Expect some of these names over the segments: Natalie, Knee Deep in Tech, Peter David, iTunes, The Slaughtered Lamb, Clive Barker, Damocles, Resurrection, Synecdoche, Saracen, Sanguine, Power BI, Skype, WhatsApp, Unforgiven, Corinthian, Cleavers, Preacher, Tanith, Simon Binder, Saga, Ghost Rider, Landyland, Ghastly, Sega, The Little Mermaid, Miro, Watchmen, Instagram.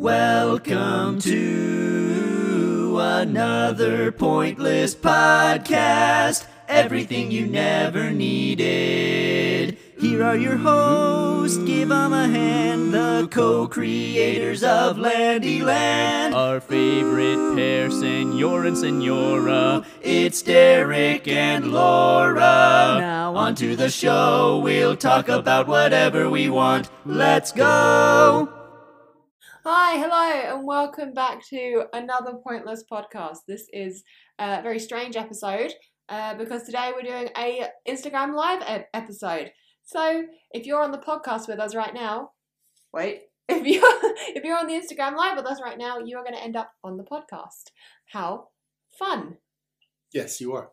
Welcome to another Pointless Podcast. Everything you never needed. Here are your hosts, give them a hand, the co-creators of Landyland. Our favorite pair, Senor and Senora. It's Derek and Laura. Now onto the show, we'll talk about whatever we want. Let's go! Hi, hello, and welcome back to another Pointless Podcast. This is a very strange episode because today we're doing a Instagram Live episode. So if you're on the podcast with us right now, if you're on the Instagram Live with us right now, you are going to end up on the podcast. How fun! Yes, you are.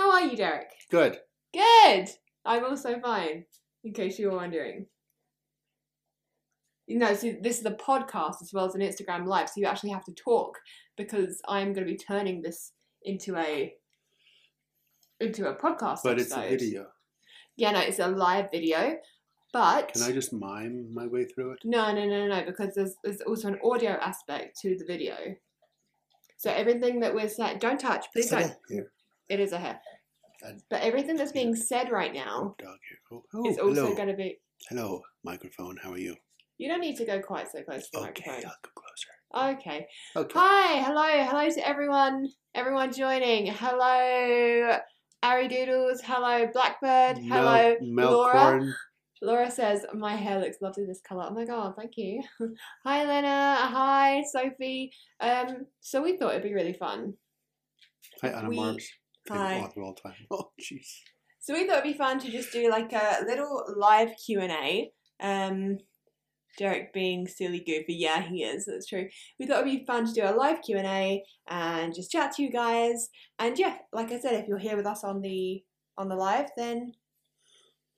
How are you, Derek? Good. Good. I'm also fine. In case you were wondering. No, so this is a podcast as well as an Instagram Live, so you actually have to talk because I'm going to be turning this into a podcast. But episode. It's a video. Yeah, no, it's a live video, but... Can I just mime my way through it? No, because there's also an audio aspect to the video. So everything that we're saying... Don't touch, please don't. Hair. It is a hair. But everything that's being said right now is also going to be... Hello, microphone, how are you? You don't need to go quite so close to the microphone. Okay, I'll go closer. Okay. Hi, hello to everyone joining. Hello, Ari Doodles. Hello, Blackbird. Hello, Laura. Laura says, my hair looks lovely this colour. Oh my God, thank you. Hi, Lena. Hi, Sophie. So we thought it'd be really fun. Hi, Anna Marks. Hi. All time. Oh, jeez. So we thought it'd be fun to just do like a little live Q&A. Derek being silly goofy, yeah, he is, that's true. We thought it would be fun to do a live Q&A and just chat to you guys. And yeah, like I said, if you're here with us on the live, then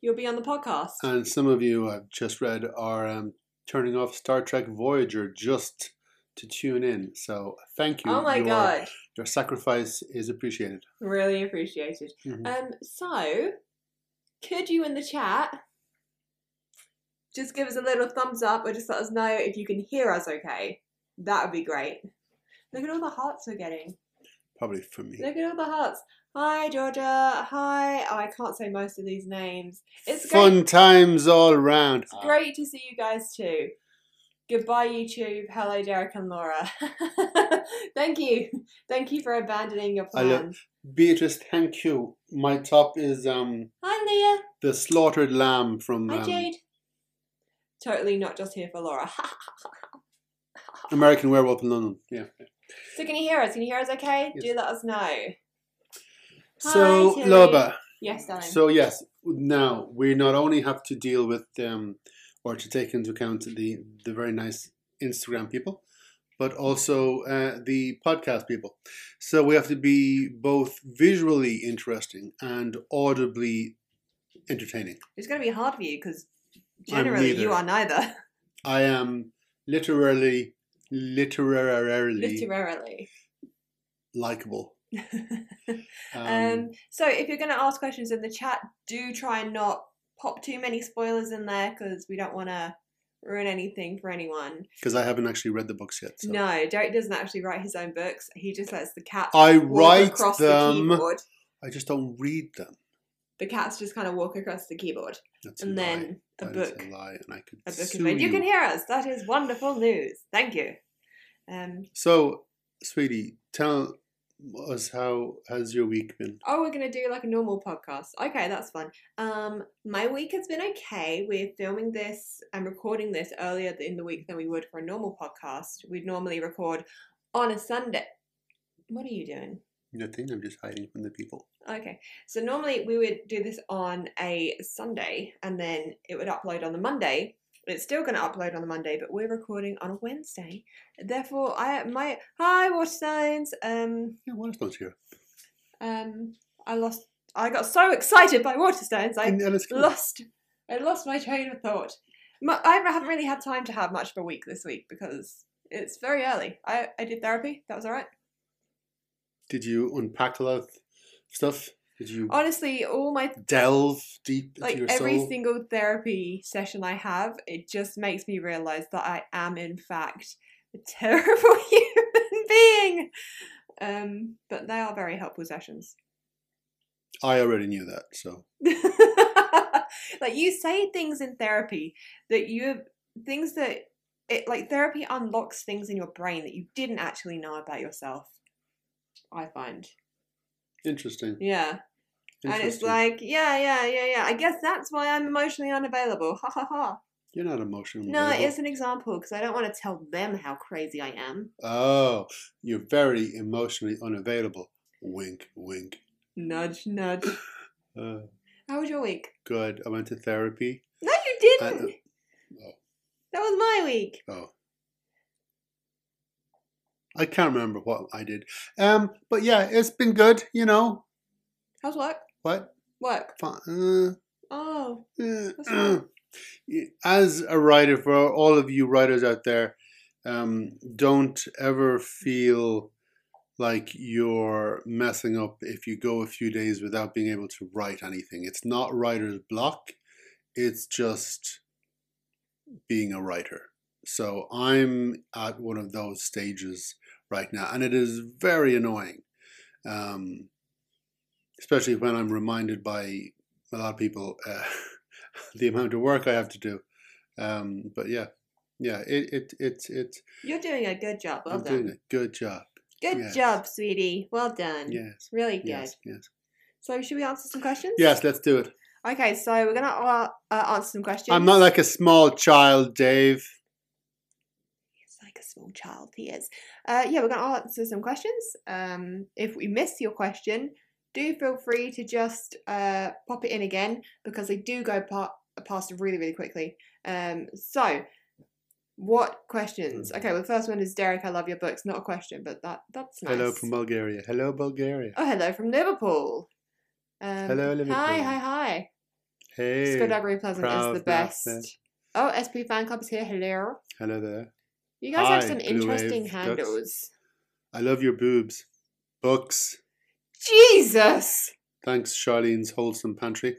you'll be on the podcast. And some of you, I've just read, are turning off Star Trek Voyager just to tune in. So thank you. Oh my God. Your sacrifice is appreciated. Really appreciated. Mm-hmm. So, could you in the chat... just give us a little thumbs up or just let us know if you can hear us okay. That would be great. Look at all the hearts we're getting. Probably for me. Look at all the hearts. Hi, Georgia. Hi. Oh, I can't say most of these names. It's fun great. Times all round. It's great to see you guys too. Goodbye, YouTube. Hello, Derek and Laura. Thank you. Thank you for abandoning your plan. Beatrice, thank you. My top is... Hi, Leah. The Slaughtered Lamb from... Hi, Jade. Totally not just here for Laura. American Werewolf in London, yeah. So can you hear us? Can you hear us okay? Yes. Do let us know. So, hi, Loba. Yes, darling. So, yes, now we not only have to deal with or to take into account the very nice Instagram people, but also the podcast people. So we have to be both visually interesting and audibly entertaining. It's going to be hard for you because... Generally, you are neither. I am literally likable. So if you're going to ask questions in the chat, do try and not pop too many spoilers in there because we don't want to ruin anything for anyone. Because I haven't actually read the books yet. So. No, Derek doesn't actually write his own books. He just lets the cat walk across the keyboard. I just don't read them. The cats just kind of walk across the keyboard. That's and a then lie. A that book. Is a lie, and I could a book sue you. You can hear us. That is wonderful news. Thank you. So, sweetie, tell us, how has your week been? Oh, we're going to do like a normal podcast. Okay, that's fun. My week has been okay. We're filming this and recording this earlier in the week than we would for a normal podcast. We'd normally record on a Sunday. What are you doing? Nothing, I'm just hiding from the people. Okay, so normally we would do this on a Sunday and then it would upload on the Monday. It's still going to upload on the Monday, but we're recording on a Wednesday. Therefore, hi, Waterstones. Yeah, Waterstones here. I got so excited by Waterstones, I lost my train of thought. I haven't really had time to have much of a week this week because it's very early. I did therapy, that was alright. Did you unpack a lot of stuff? Did you honestly all my delve deep into your soul? Like every single therapy session I have, it just makes me realize that I am in fact a terrible human being. But they are very helpful sessions. I already knew that, so. Like you say things in therapy that you things that it like therapy unlocks things in your brain that you didn't actually know about yourself, I find. Interesting. Yeah. Interesting. And it's like, yeah. I guess that's why I'm emotionally unavailable. Ha ha ha. You're not emotionally unavailable. No, it's an example because I don't want to tell them how crazy I am. Oh, you're very emotionally unavailable. Wink, wink. Nudge, nudge. How was your week? Good. I went to therapy. No, you didn't. Oh. That was my week. Oh. I can't remember what I did. But yeah, it's been good, you know. How's work? What? Work. As a writer, for all of you writers out there, don't ever feel like you're messing up if you go a few days without being able to write anything. It's not writer's block. It's just being a writer. So I'm at one of those stages right now, and it is very annoying, especially when I'm reminded by a lot of people the amount of work I have to do. But yeah, it. You're doing a good job. Well done. I'm doing a good job. Good job, sweetie. Well done. Yes. Really good. Yes. So should we answer some questions? Yes, let's do it. Okay, so we're going to answer some questions. I'm not like a small child, Dave. He's like a small child, he is. Yeah, we're going to answer some questions. If we miss your question, do feel free to just pop it in again because they do go past really, really quickly. So, what questions? Okay, well, the first one is Derek, I love your books. Not a question, but that's nice. Hello from Bulgaria. Hello, Bulgaria. Oh, hello from Liverpool. Hello, Liverpool. Hi. Hey. Skulduggery Pleasant is the best. Nurses. Oh, SP Fan Club is here. Hello. Hello there. You guys have some interesting handles. Ducks. I love your boobs. Books. Jesus. Thanks, Charlene's Wholesome Pantry.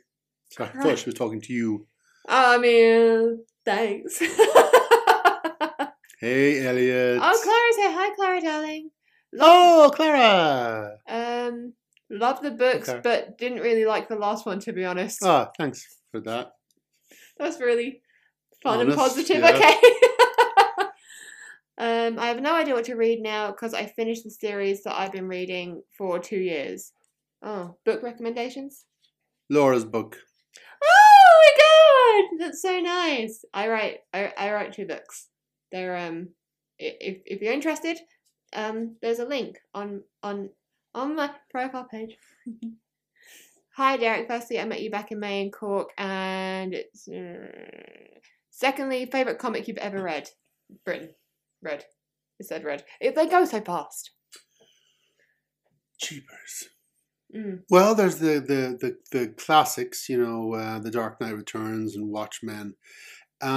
Sorry, I thought she was talking to you. I mean, thanks. Hey, Elliot. Oh, Clara's here. Hi, Clara, darling. Oh, Clara. Love the books, okay. But didn't really like the last one, to be honest. Ah, thanks for that. That was really fun and positive. Yeah. Okay. I have no idea what to read now because I finished the series that I've been reading for 2 years. Oh, book recommendations? Laura's book. Oh my god, that's so nice. I write 2 books. They're if you're interested, there's a link on my profile page. Hi, Derek. Firstly, I met you back in May in Cork. And it's, secondly, favourite comic you've ever read? Britain. Red. It said red. They go so fast. Cheapers. Mm. Well, there's the classics, you know, The Dark Knight Returns and Watchmen. But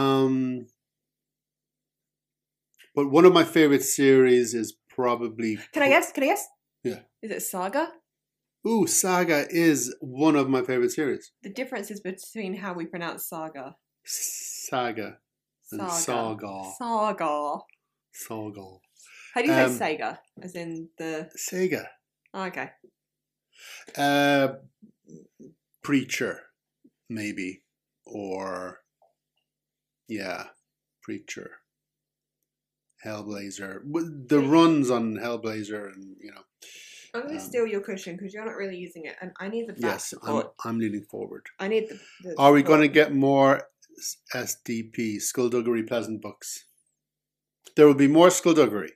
one of my favourite series is probably... Can I guess? Yeah. Is it Saga? Ooh, Saga is one of my favourite series. The difference is between how we pronounce Saga. Saga. And Saga. How do you say Sega? As in the... Sega. Oh, okay. Preacher, maybe. Or... Yeah. Preacher. Hellblazer. The runs on Hellblazer and, you know... I'm going to steal your cushion because you're not really using it. And I need the back support. Yes, I'm leaning forward. I need the Are we going to get more SDP, Skulduggery Pleasant books? There will be more Skulduggery.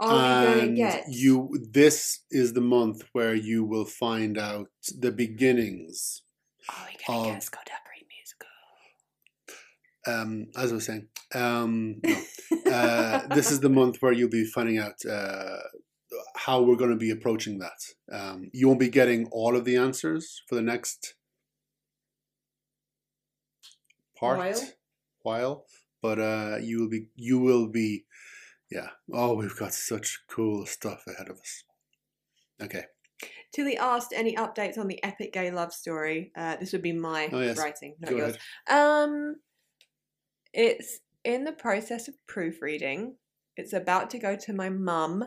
Are we going to get... This is the month where you will find out the beginnings. Are we going to get Skulduggery musical? As I was saying, no. This is the month where you'll be finding out... how we're going to be approaching that. You won't be getting all of the answers for the next while, but you will be, yeah. Oh, we've got such cool stuff ahead of us. Okay. Tilly asked any updates on the epic gay love story. This would be my writing, not yours. It's in the process of proofreading. It's about to go to my mum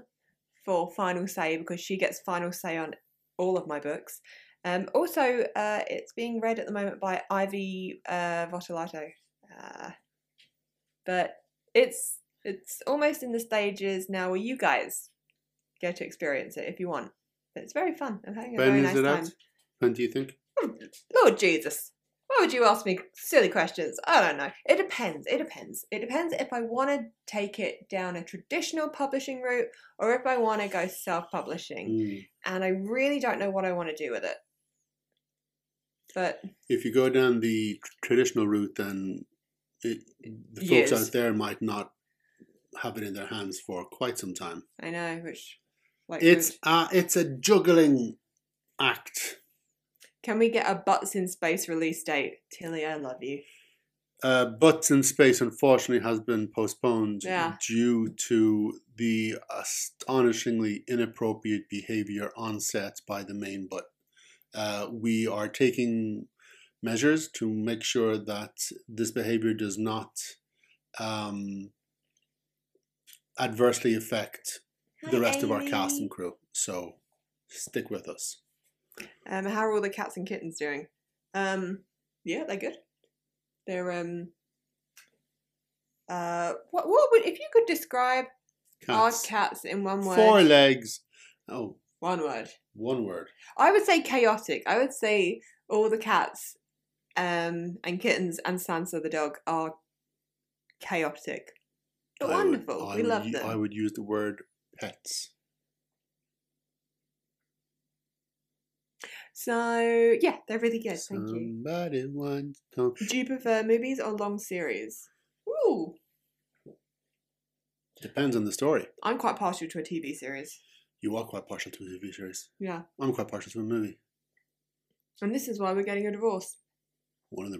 for final say because she gets final say on all of my books. Also, it's being read at the moment by Ivy Votolato. But it's almost in the stages now where you guys get to experience it if you want. It's very fun. I'm having a very nice time. When do you think? Oh, Lord Jesus. Why would you ask me silly questions? I don't know. It depends. It depends if I want to take it down a traditional publishing route or if I want to go self-publishing. And I really don't know what I want to do with it. But if you go down the traditional route, then the folks out there might not have it in their hands for quite some time. I know, which... Like it's a juggling act. Can we get a Butts in Space release date? Tilly, I love you. Butts in Space, unfortunately, has been postponed due to the astonishingly inappropriate behavior on set by the main butt. We are taking measures to make sure that this behavior does not adversely affect the rest of our cast and crew, so stick with us. How are all the cats and kittens doing? Yeah, they're good. They're what would, if you could describe cats. Our cats in one word? Four legs. Oh. One word. One word. I would say chaotic. I would say all the cats and kittens and Sansa the dog are chaotic. But wonderful. We love them. I would use the word pets. So, yeah, they're really good. Thank you. Somebody wants to... Do you prefer movies or long series? Ooh. Depends on the story. I'm quite partial to a TV series. You are quite partial to a TV series. Yeah. I'm quite partial to a movie. And this is why we're getting a divorce. One of the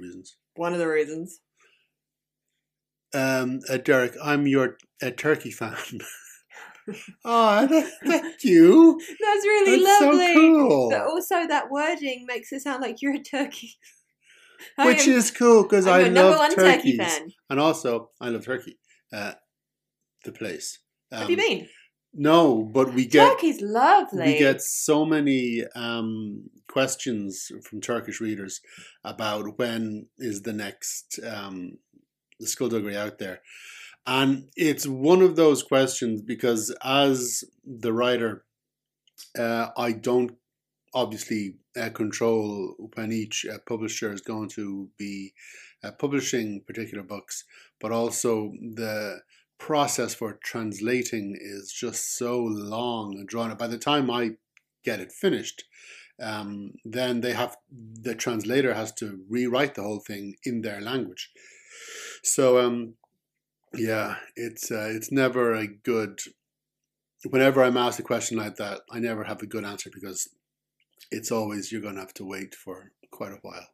reasons. Derek, I'm your turkey fan. Oh, thank you. That's really lovely. So cool. But also, that wording makes it sound like you're a turkey, which is cool because I love turkeys. Turkey, and also I love Turkey, the place. Have you been? No, but we get Turkey's lovely. We get so many questions from Turkish readers about when is the next the Skulduggery out there. And it's one of those questions because as the writer, I don't obviously control when each publisher is going to be publishing particular books, but also the process for translating is just so long and drawn out. By the time I get it finished, then the translator has to rewrite the whole thing in their language. So... yeah, it's never a good... Whenever I'm asked a question like that, I never have a good answer because it's always you're going to have to wait for quite a while.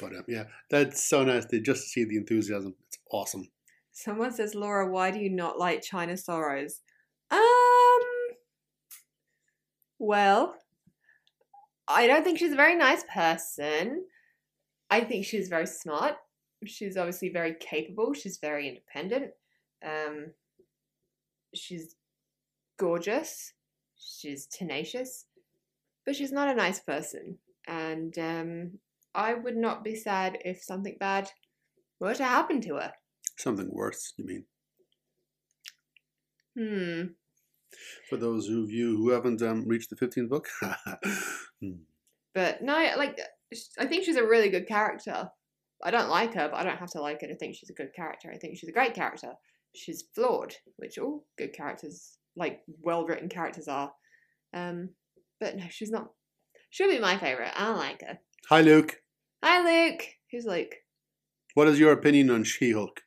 But yeah, that's so nice just to see the enthusiasm. It's awesome. Someone says, Laura, why do you not like China Sorrows? Well, I don't think she's a very nice person. I think she's very smart. She's obviously very capable. She's very independent. She's gorgeous. She's tenacious. But she's not a nice person. And I would not be sad if something bad were to happen to her. Something worse, you mean? For those of you who haven't reached the 15th book. But no, like, I think she's a really good character. I don't like her, but I don't have to like her to think she's a good character. I think she's a great character. She's flawed, which all good characters, like well-written characters, are. But no, she's not. She'll be my favourite. I don't like her. Hi, Luke. Hi, Luke. Who's Luke? What is your opinion on She-Hulk?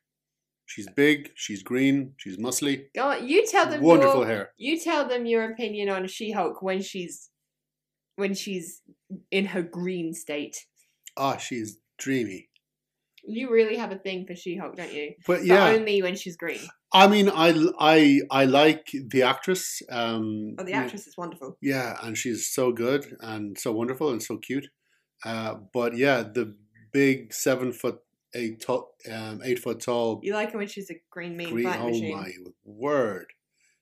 She's big, she's green, she's muscly. Go on, you tell them. Wonderful hair. You tell them your opinion on She-Hulk when she's in her green state. Ah, she's dreamy. You really have a thing for She-Hulk, don't you? But yeah, only when she's green. I mean, I like the actress. Oh, the actress is wonderful. Yeah, and she's so good and so wonderful and so cute. But yeah, the big 8 foot tall. You like her when she's a green meat fight machine. Oh my word!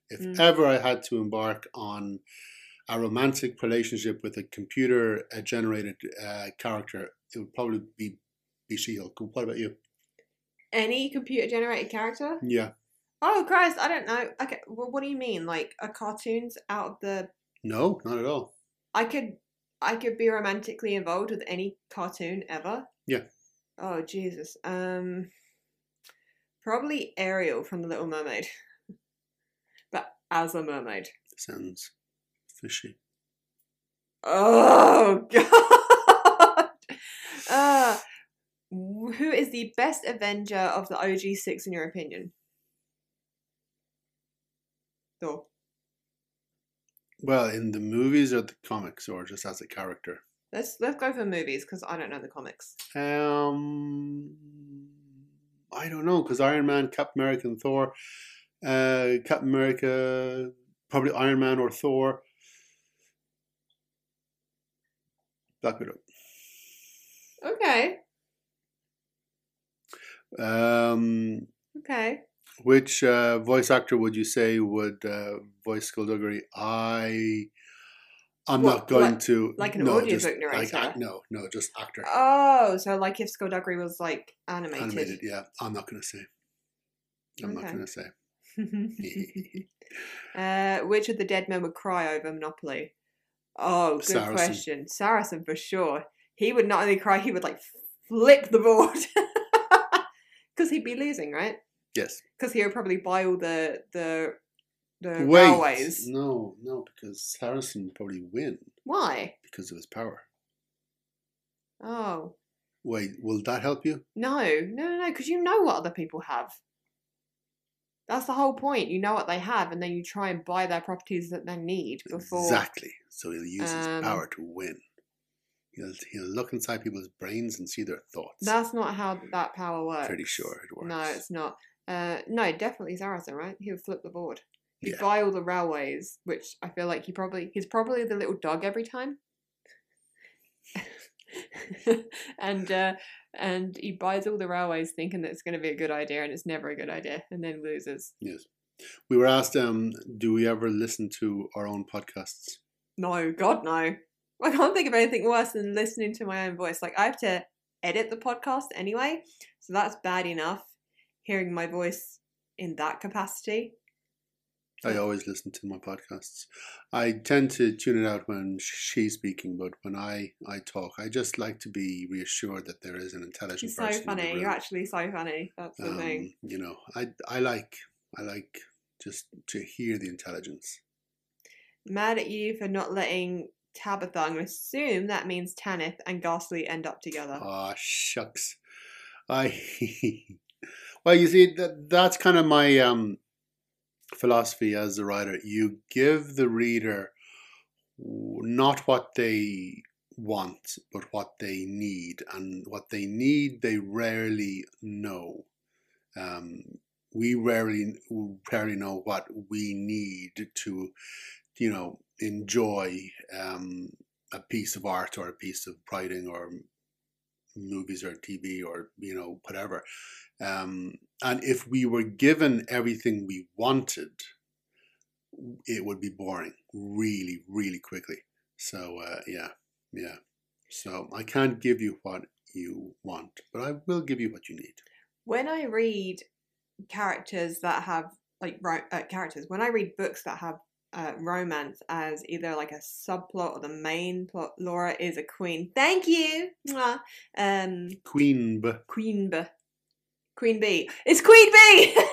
If ever I had to embark on a romantic relationship with a computer generated character, it would probably be She-Hulk. What about you? Any computer generated character? Yeah. Oh Christ, I don't know. Okay, well, what do you mean? Like, are cartoons out of the? No, not at all. I could be romantically involved with any cartoon ever. Yeah. Oh Jesus. Probably Ariel from The Little Mermaid, but as a mermaid. Sounds fishy. Oh God! Who is the best Avenger of the OG6 in your opinion? Thor. Well, in the movies or the comics, or just as a character? Let's go for movies because I don't know the comics. I don't know because Iron Man, Captain America, and Thor. Captain America, probably Iron Man or Thor. Black Widow. Okay. Okay. Which voice actor would you say would voice Skulduggery? Just actor. Oh, so like if Skulduggery was like animated. Animated, yeah. I'm not going to say. Which of the dead men would cry over Monopoly? Oh, good question. Saracen for sure. He would not only cry, he would like flip the board. Because he'd be losing, right? Yes. Because he would probably buy all the railways. No, because Saracen would probably win. Why? Because of his power. Oh. Wait, will that help you? No, because you know what other people have. That's the whole point. You know what they have, and then you try and buy their properties that they need before. Exactly. So he'll use his power to win. He'll look inside people's brains and see their thoughts. That's not how that power works. Pretty sure it works. No, it's not. No, definitely Saracen, right? He'll flip the board. He'd buy all the railways, which I feel like he's probably the little dog every time. And he buys all the railways thinking that it's going to be a good idea, and it's never a good idea, and then loses. Yes. We were asked, do we ever listen to our own podcasts? No, God, no. I can't think of anything worse than listening to my own voice. Like, I have to edit the podcast anyway, so that's bad enough, hearing my voice in that capacity. I always listen to my podcasts. I tend to tune it out when she's speaking, but when I talk, I just like to be reassured that there is an intelligent person. You're so funny. You're actually so funny. That's the thing. You know, I like just to hear the intelligence. Mad at you for not letting Tabitha, I'm going to assume that means Tanith, and Ghastly end up together. Oh, shucks. Well, you see, that's kind of my philosophy as a writer. You give the reader not what they want, but what they need. And what they need, they rarely know. We rarely know what we need to, you know, enjoy a piece of art or a piece of writing or movies or TV or, you know, whatever. And if we were given everything we wanted, it would be boring really, really quickly. So, yeah. So I can't give you what you want, but I will give you what you need. When I read characters that have, like, when I read books that have romance as either like a subplot or the main plot. Laura is a queen. Thank you. Mwah. Queen bee. It's Queen bee.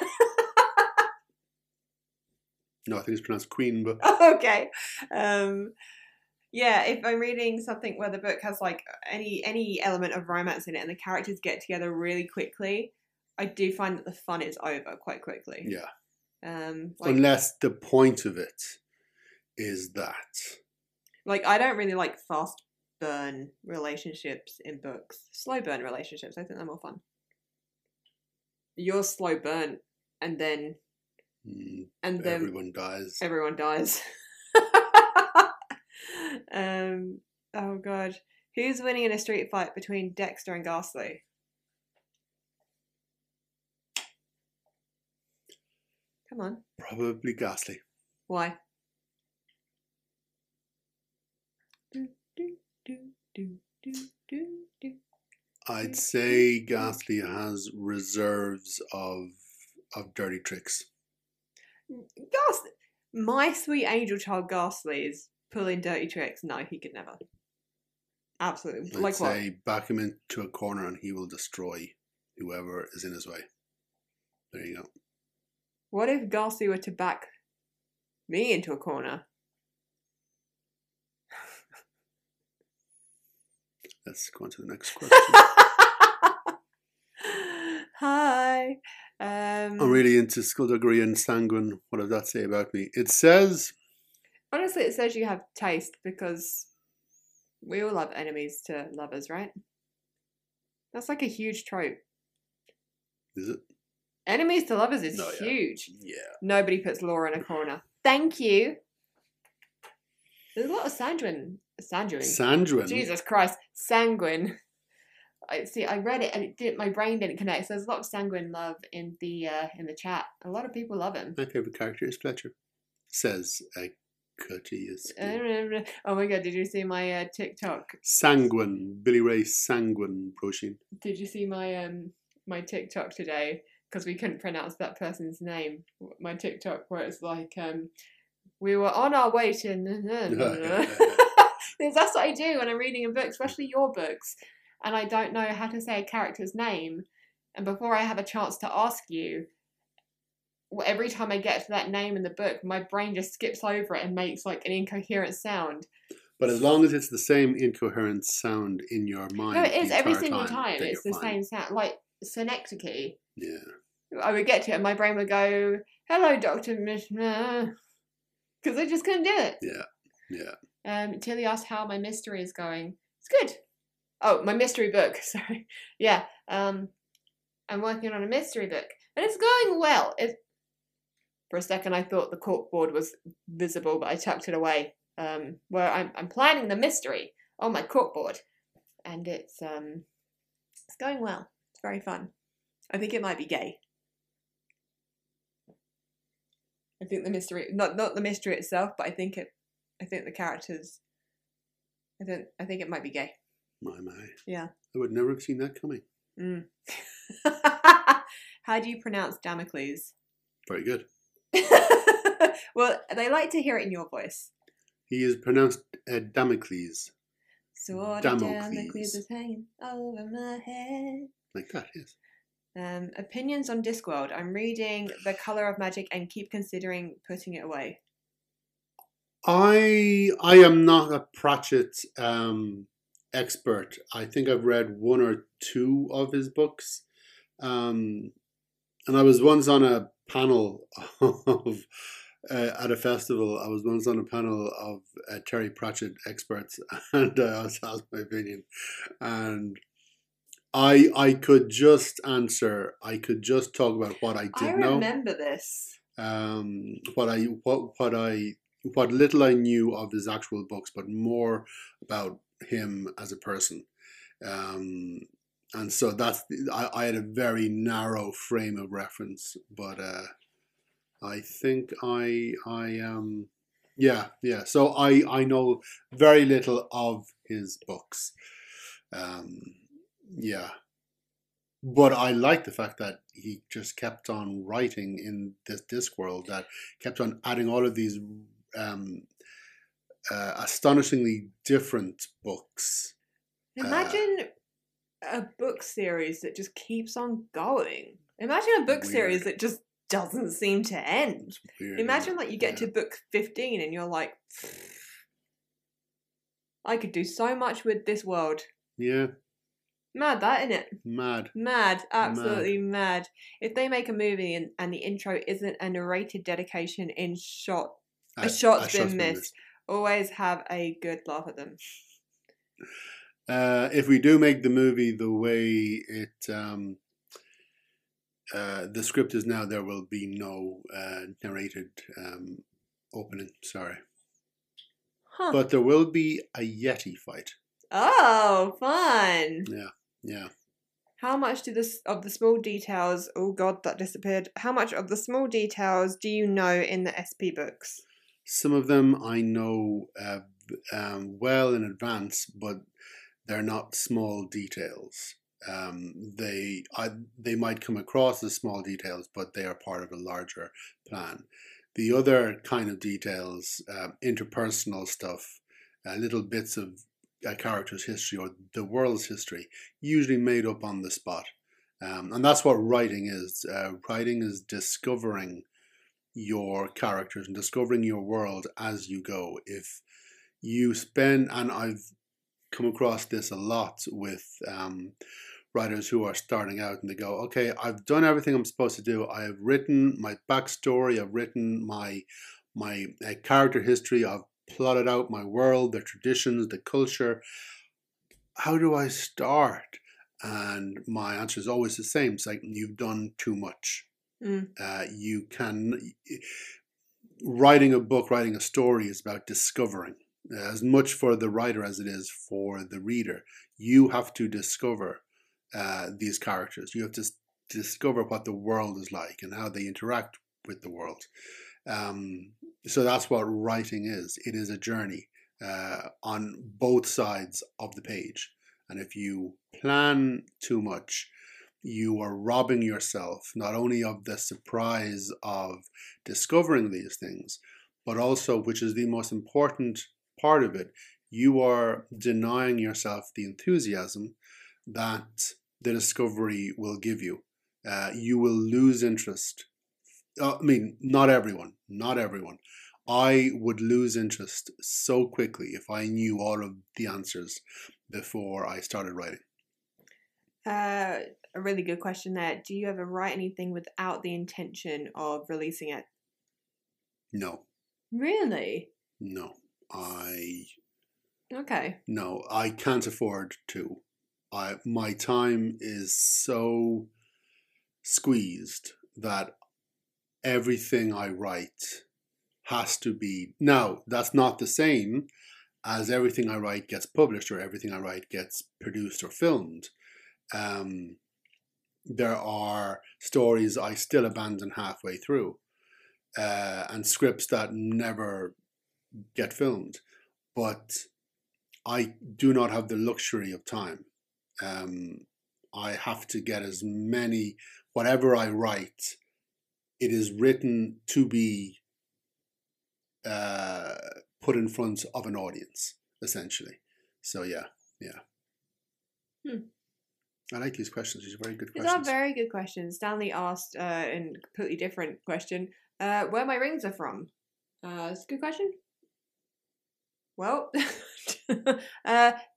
No, I think it's pronounced Queen bee. Okay. Yeah, if I'm reading something where the book has like any element of romance in it and the characters get together really quickly, I do find that the fun is over quite quickly. Yeah. Unless the point of it is that, like, I don't really like fast burn relationships in books. Slow burn relationships, I think they're more fun. you're slow burn, and then everyone dies. Everyone dies. Oh god, who's winning in a street fight between Dexter and Ghastly? Come on. Probably Ghastly. Why? I'd say Ghastly has reserves of dirty tricks. Ghastly, my sweet angel child Ghastly is pulling dirty tricks. No, he could never. Absolutely. I'd say back him into a corner and he will destroy whoever is in his way. There you go. What if Ghastly were to back me into a corner? Let's go on to the next question. Hi. I'm really into Skulduggery and Sanguine. What does that say about me? It says... Honestly, it says you have taste because we all love enemies to lovers, right? That's like a huge trope. Is it? Enemies to lovers is huge. Yeah. Nobody puts Laura in a corner. Thank you. There's a lot of Sanguine. Jesus Christ. Sanguine. I read it and it didn't. My brain didn't connect. So there's a lot of Sanguine love in the chat. A lot of people love him. My favourite character is Preacher. Says a courteous. Oh my god! Did you see my TikTok? Sanguine. Billy Ray Sanguine Protein. Did you see my my TikTok today? Because we couldn't pronounce that person's name. My TikTok where it's like we were on our way to. That's what I do when I'm reading a book, especially your books. And I don't know how to say a character's name. And before I have a chance to ask you, every time I get to that name in the book, my brain just skips over it and makes like an incoherent sound. But as long as it's the same incoherent sound in your mind. No, it is every single time. It's the same sound. Like synecdoche. Yeah. I would get to it and my brain would go, hello, Dr. Mishna. Because I just couldn't do it. Yeah. Tilly asked how my mystery is going. It's good. Oh, my mystery book, sorry. Yeah, I'm working on a mystery book. And it's going well. For a second, I thought the corkboard was visible, but I tucked it away. Where I'm planning the mystery on my corkboard. And it's going well. It's very fun. I think it might be gay. I think the mystery, not the mystery itself, but I think the characters, I think it might be gay. My. Yeah. I would never have seen that coming. How do you pronounce Damocles? Very good. Well, they like to hear it in your voice. He is pronounced Damocles. So Damocles is hanging over my head. Like that, yes. Opinions on Discworld. I'm reading The Colour of Magic and keep considering putting it away. I am not a Pratchett expert. I think I've read one or two of his books, and I was once on a panel of at a festival. I was once on a panel of Terry Pratchett experts, and I was asked my opinion, and I could just answer. I could just talk about what I did know. I remember this. What little I knew of his actual books, but more about him as a person, and so I had a very narrow frame of reference, but I think I so I know very little of his books, but I like the fact that he just kept on writing in this Discworld, that kept on adding all of these astonishingly different books. Imagine a book series that just keeps on going. Imagine a book series that just doesn't seem to end. Imagine like you get to book 15 and you're like, I could do so much with this world. Yeah. Mad that, isn't it? Mad. Absolutely mad. If they make a movie and the intro isn't a narrated dedication in shot, a shot's been missed. Always have a good laugh at them. If we do make the movie the way it The script is now there will be no narrated opening, sorry. Huh. But there will be a Yeti fight. Oh, fun. Yeah, yeah. How much of the small details, oh God, that disappeared. How much of the small details do you know in the SP books? Some of them I know well in advance, but they're not small details. They might come across as small details, but they are part of a larger plan. The other kind of details, interpersonal stuff, little bits of a character's history or the world's history, usually made up on the spot. And that's what writing is. Writing is discovering your characters and discovering your world as you go. If you spend, and I've come across this a lot with writers who are starting out, and they go, okay, I've done everything I'm supposed to do. I have written my backstory. I've written my character history. I've plotted out my world, the traditions, the culture. How do I start? And my answer is always the same. It's like, you've done too much. Mm. Writing a book, writing a story is about discovering, as much for the writer as it is for the reader. You have to discover these characters. You have to discover what the world is like and how they interact with the world. So that's what writing is. It is a journey on both sides of the page. And if you plan too much, you are robbing yourself not only of the surprise of discovering these things, but also, which is the most important part of it, you are denying yourself the enthusiasm that the discovery will give you. You will lose interest. I mean, not everyone. I would lose interest so quickly if I knew all of the answers before I started writing. A really good question there. Do you ever write anything without the intention of releasing it? No. Really? No. Okay. No, I can't afford to. My time is so squeezed that everything I write has to be... Now, that's not the same as everything I write gets published or everything I write gets produced or filmed. There are stories I still abandon halfway through, and scripts that never get filmed. But I do not have the luxury of time. I have to get as many... Whatever I write... It is written to be put in front of an audience, essentially. So, yeah. Hmm. I like these questions. These are very good questions. These are very good questions. Stanley asked a completely different question, where my rings are from. That's a good question. Well,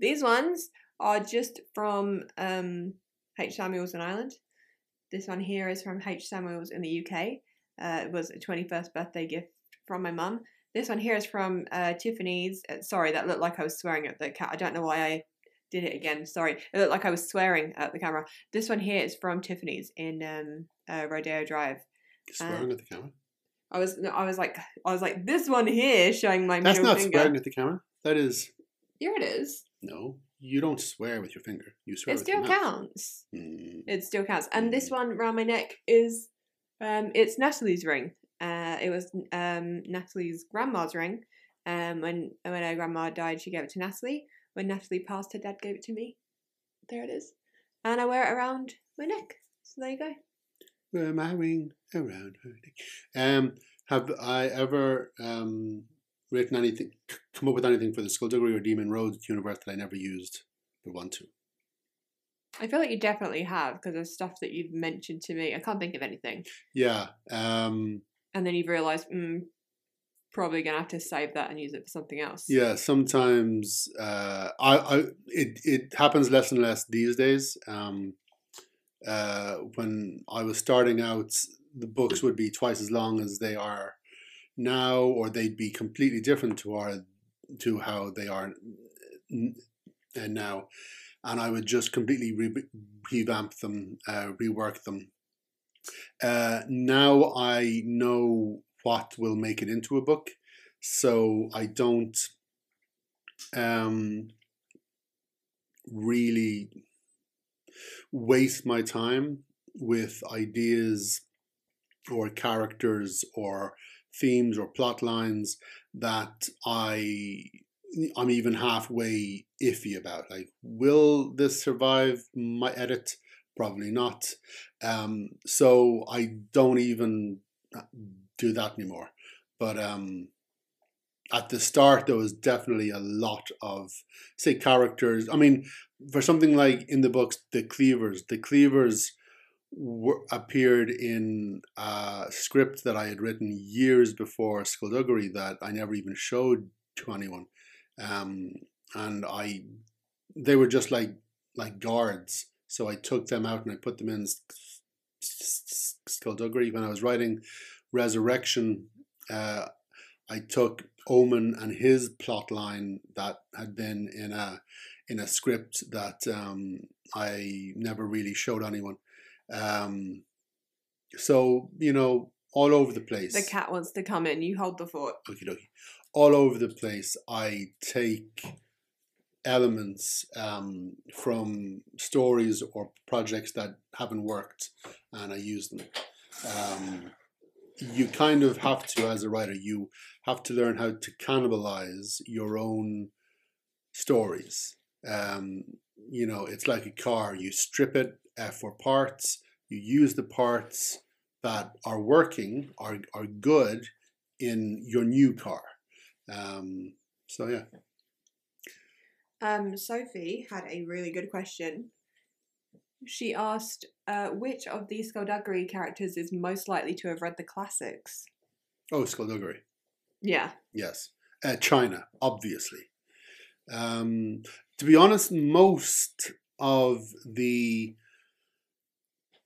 these ones are just from H. Samuel's in Ireland. This one here is from H. Samuel's in the UK. It was a 21st birthday gift from my mum. This one here is from Tiffany's. Sorry, that looked like I was swearing at the camera. I don't know why I did it again. Sorry. It looked like I was swearing at the camera. This one here is from Tiffany's in Rodeo Drive. Swearing at the camera? I was like this one here showing my middle finger. That's not swearing at the camera. That is. Here it is. No. You don't swear with your finger. You swear with your mouth. It still counts. Mm. It still counts. And this one round my neck is, it's Natalie's ring. It was Natalie's grandma's ring. When her grandma died, she gave it to Natalie. When Natalie passed, her dad gave it to me. There it is. And I wear it around my neck. So there you go. Wear my ring around her neck. Have I ever... written anything, come up with anything for the Skulduggery or Demon Road universe that I never used but want to? I feel like you definitely have, because there's stuff that you've mentioned to me. I can't think of anything. Yeah. And then you've realised, probably going to have to save that and use it for something else. Yeah, sometimes it happens less and less these days. When I was starting out, the books would be twice as long as they are now, or they'd be completely different to how they are now, and I would just completely revamp them, rework them, Now I know what will make it into a book, so I don't really waste my time with ideas or characters or themes or plot lines that I'm even halfway iffy about. Like, will this survive my edit? Probably not. So I don't even do that anymore. But at the start, there was definitely a lot of, say, characters. I mean, for something like in the books, the Cleavers appeared in a script that I had written years before Skulduggery that I never even showed to anyone. And they were just like guards. So I took them out and I put them in Skulduggery. When I was writing Resurrection, I took Omen and his plot line that had been in a script that I never really showed anyone. So, you know, all over the place. The cat wants to come in. You hold the fort. Okie dokie. All over the place, I take elements from stories or projects that haven't worked, and I use them. You kind of have to, as a writer, you have to learn how to cannibalize your own stories. You know, it's like a car. You strip it for parts. You use the parts that are working, are good in your new car. So, yeah. Sophie had a really good question. She asked, which of the Skulduggery characters is most likely to have read the classics? Oh, Skulduggery. Yeah. Yes. China, obviously. To be honest, most of the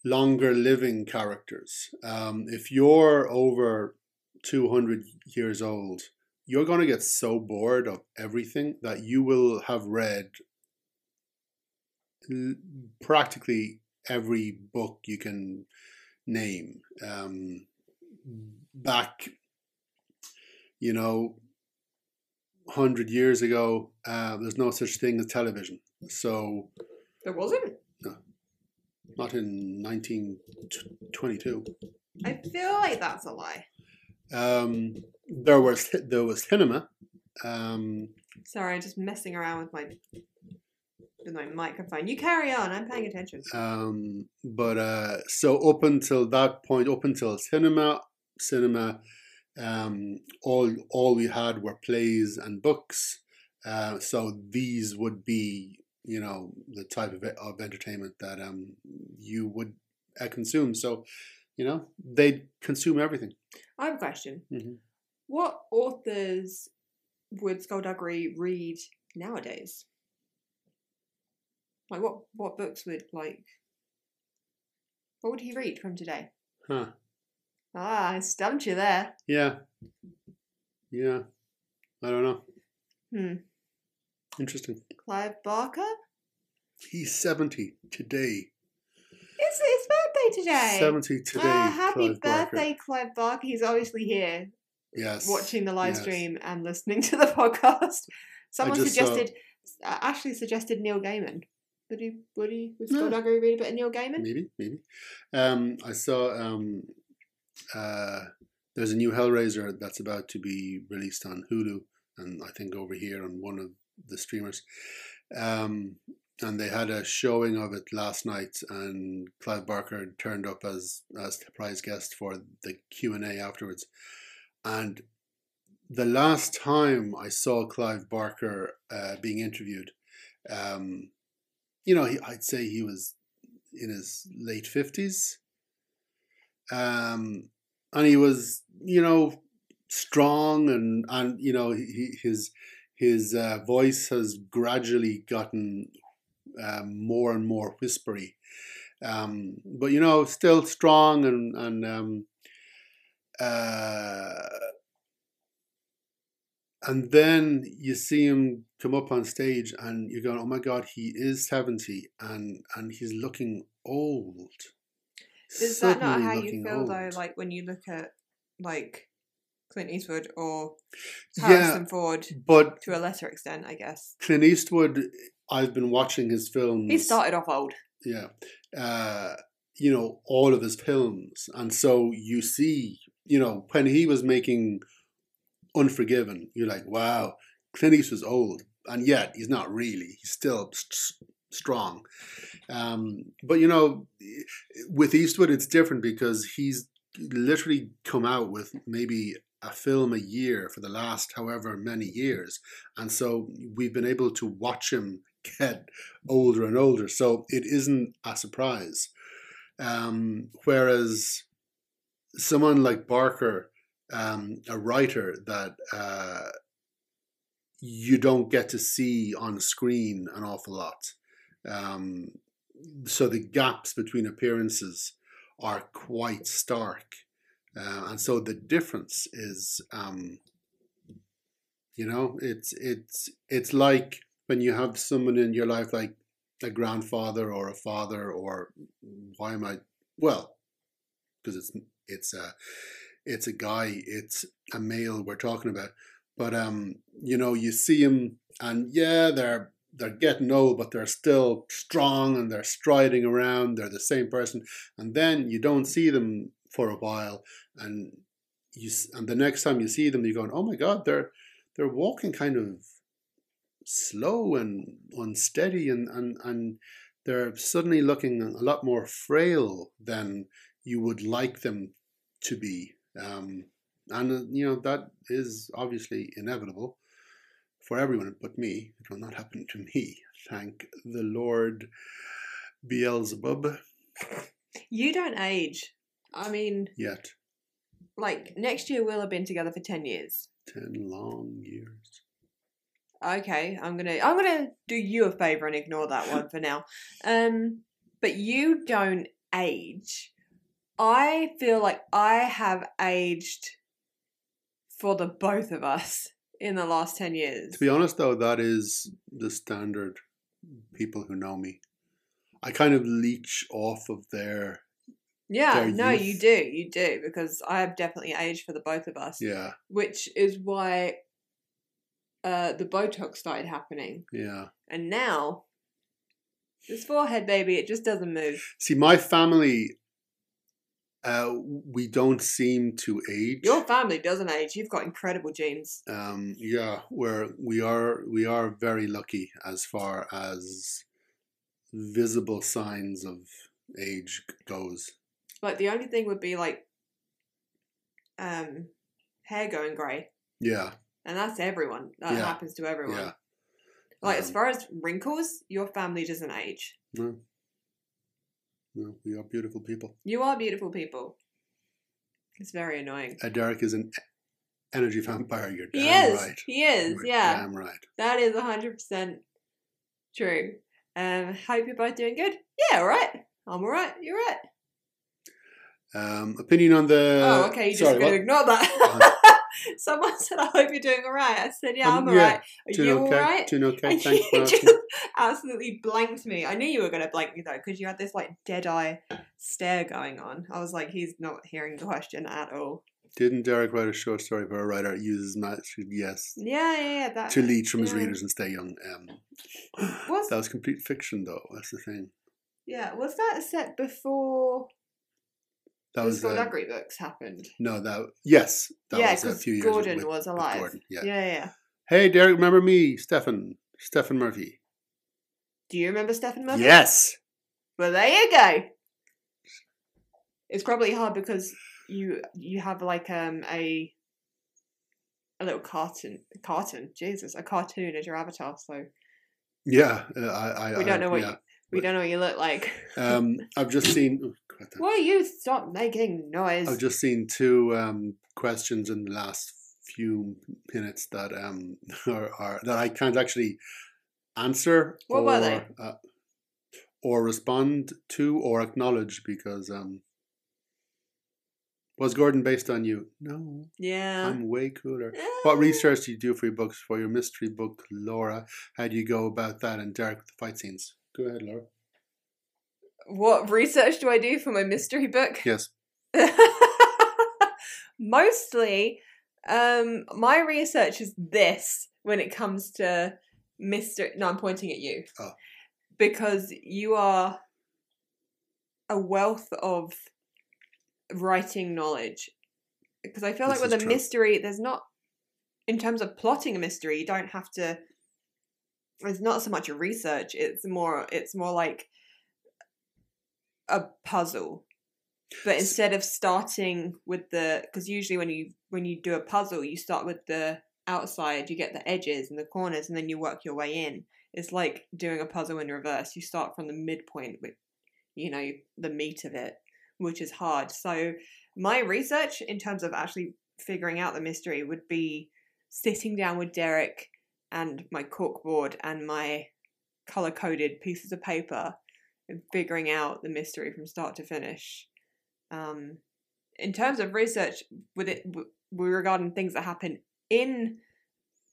longer living characters, if you're over 200 years old, you're going to get so bored of everything that you will have read practically every book you can name. Back, you know, 100 years ago, there's no such thing as television. So there wasn't? No. Not in 1922. I feel like that's a lie. There was cinema. Sorry, I'm just messing around with my microphone. You carry on. I'm paying attention. So up until that point, up until cinema, all we had were plays and books. So these would be, you know, the type of entertainment that you would consume. So, you know, they consume everything. I have a question. Mm-hmm. What authors would Skulduggery read nowadays? Like, what books would, like, what would he read from today? Huh. Ah, I stumped you there. Yeah. Yeah. I don't know. Interesting. Clive Barker? He's 70 today. It's his birthday today. 70 today. Happy birthday, Clive Barker. He's obviously here. Yes. Watching the live stream and listening to the podcast. Someone suggested, Ashley suggested Neil Gaiman. Would Skulduggery read a bit of Neil Gaiman? Maybe. I saw there's a new Hellraiser that's about to be released on Hulu, and I think over here on one of the streamers. And they had a showing of it last night, and Clive Barker turned up as surprise guest for the Q&A afterwards. And the last time I saw Clive Barker being interviewed, you know, I'd say he was in his late 50s. And he was, you know, strong and you know, his voice has gradually gotten more and more whispery. But, you know, still strong and then you see him come up on stage and you're going, oh my God, he is 70 and he's looking old. Is that not how you feel, though, like, when you look at, like, Clint Eastwood or Harrison Ford, but to a lesser extent, I guess? Clint Eastwood, I've been watching his films. He started off old. Yeah. You know, all of his films. And so you see, you know, when he was making Unforgiven, you're like, wow, Clint Eastwood's old. And yet, he's not really. He's still strong. But, you know, with Eastwood, it's different because he's literally come out with maybe a film a year for the last however many years. And so we've been able to watch him get older and older. So it isn't a surprise. Whereas someone like Barker, a writer that you don't get to see on screen an awful lot. So the gaps between appearances are quite stark. And so the difference is, you know, it's like when you have someone in your life, like a grandfather or a father, or why am I, well, because it's a guy, it's a male we're talking about, but, you know, you see him and yeah, they're getting old, but they're still strong and they're striding around. They're the same person. And then you don't see them for a while. And the next time you see them, you're going, oh my God, they're walking kind of slow and unsteady. And they're suddenly looking a lot more frail than you would like them to be. And, you know, that is obviously inevitable. For everyone but me, it will not happen to me. Thank the Lord Beelzebub. You don't age. I mean... Yet. Like, next year we'll have been together for 10 years. 10 long years. Okay, I'm gonna do you a favour and ignore that one for now. But you don't age. I feel like I have aged for the both of us. In the last 10 years. To be honest, though, that is the standard people who know me. I kind of leech off of their youth. You do, because I have definitely aged for the both of us. Yeah. Which is why the Botox started happening. Yeah. And now, this forehead, baby, it just doesn't move. See, my family... we don't seem to age. Your family doesn't age. You've got incredible genes. We are very lucky as far as visible signs of age goes. Like the only thing would be like hair going grey. Yeah. And that's everyone. That happens to everyone. Yeah. Like as far as wrinkles, your family doesn't age. No. No, we are beautiful people. You are beautiful people. It's very annoying. Derek is an energy vampire. You're damn right. He is, yeah. Damn right. That is 100% true. Hope you're both doing good. Yeah, all right. I'm all right. You're right. Opinion on the... Oh, okay. You're just going to ignore that. Someone said, I hope you're doing all right. I said, yeah, I'm all right. Are you all right? Doing okay. Thanks for asking. Absolutely blanked me. I knew you were going to blank me though, because you had this like dead eye stare going on. I was like, he's not hearing the question at all. Didn't Derek write a short story where a writer uses much? Yes. Yeah. That, to leech from his readers and stay young. That was complete fiction though. That's the thing. Yeah. Was that set before that the Skulduggery books happened? No, yes. That was a few years ago. Gordon was alive. Gordon, yeah. Hey, Derek, remember me, Stephen Murphy. Do you remember Stephen Murphy? Yes. Well, there you go. It's probably hard because you have like a little cartoon as your avatar. So yeah, we don't know what we don't know what you look like. I've just seen. Will you stop making noise? I've just seen two questions in the last few minutes that are that I can't actually answer or respond to or acknowledge because was Gordon based on you? No. Yeah. I'm way cooler. Yeah. What research do you do for your books, for your mystery book, Laura? How do you go about that? And Derek with the fight scenes. Go ahead, Laura. What research do I do for my mystery book? Yes. Mostly, my research is this when it comes to mystery. No, I'm pointing at you. Oh. Because you are a wealth of writing knowledge. Because I feel like with a mystery, there's not, in terms of plotting a mystery, you don't have to, there's not so much research. It's more like a puzzle. But instead of starting with the, because usually when you do a puzzle, you start with the outside, you get the edges and the corners, and then you work your way in. It's like doing a puzzle in reverse. You start from the midpoint with, you know, the meat of it, which is hard. So my research in terms of actually figuring out the mystery would be sitting down with Derek and my corkboard and my color-coded pieces of paper and figuring out the mystery from start to finish. In terms of research, regarding things that happen in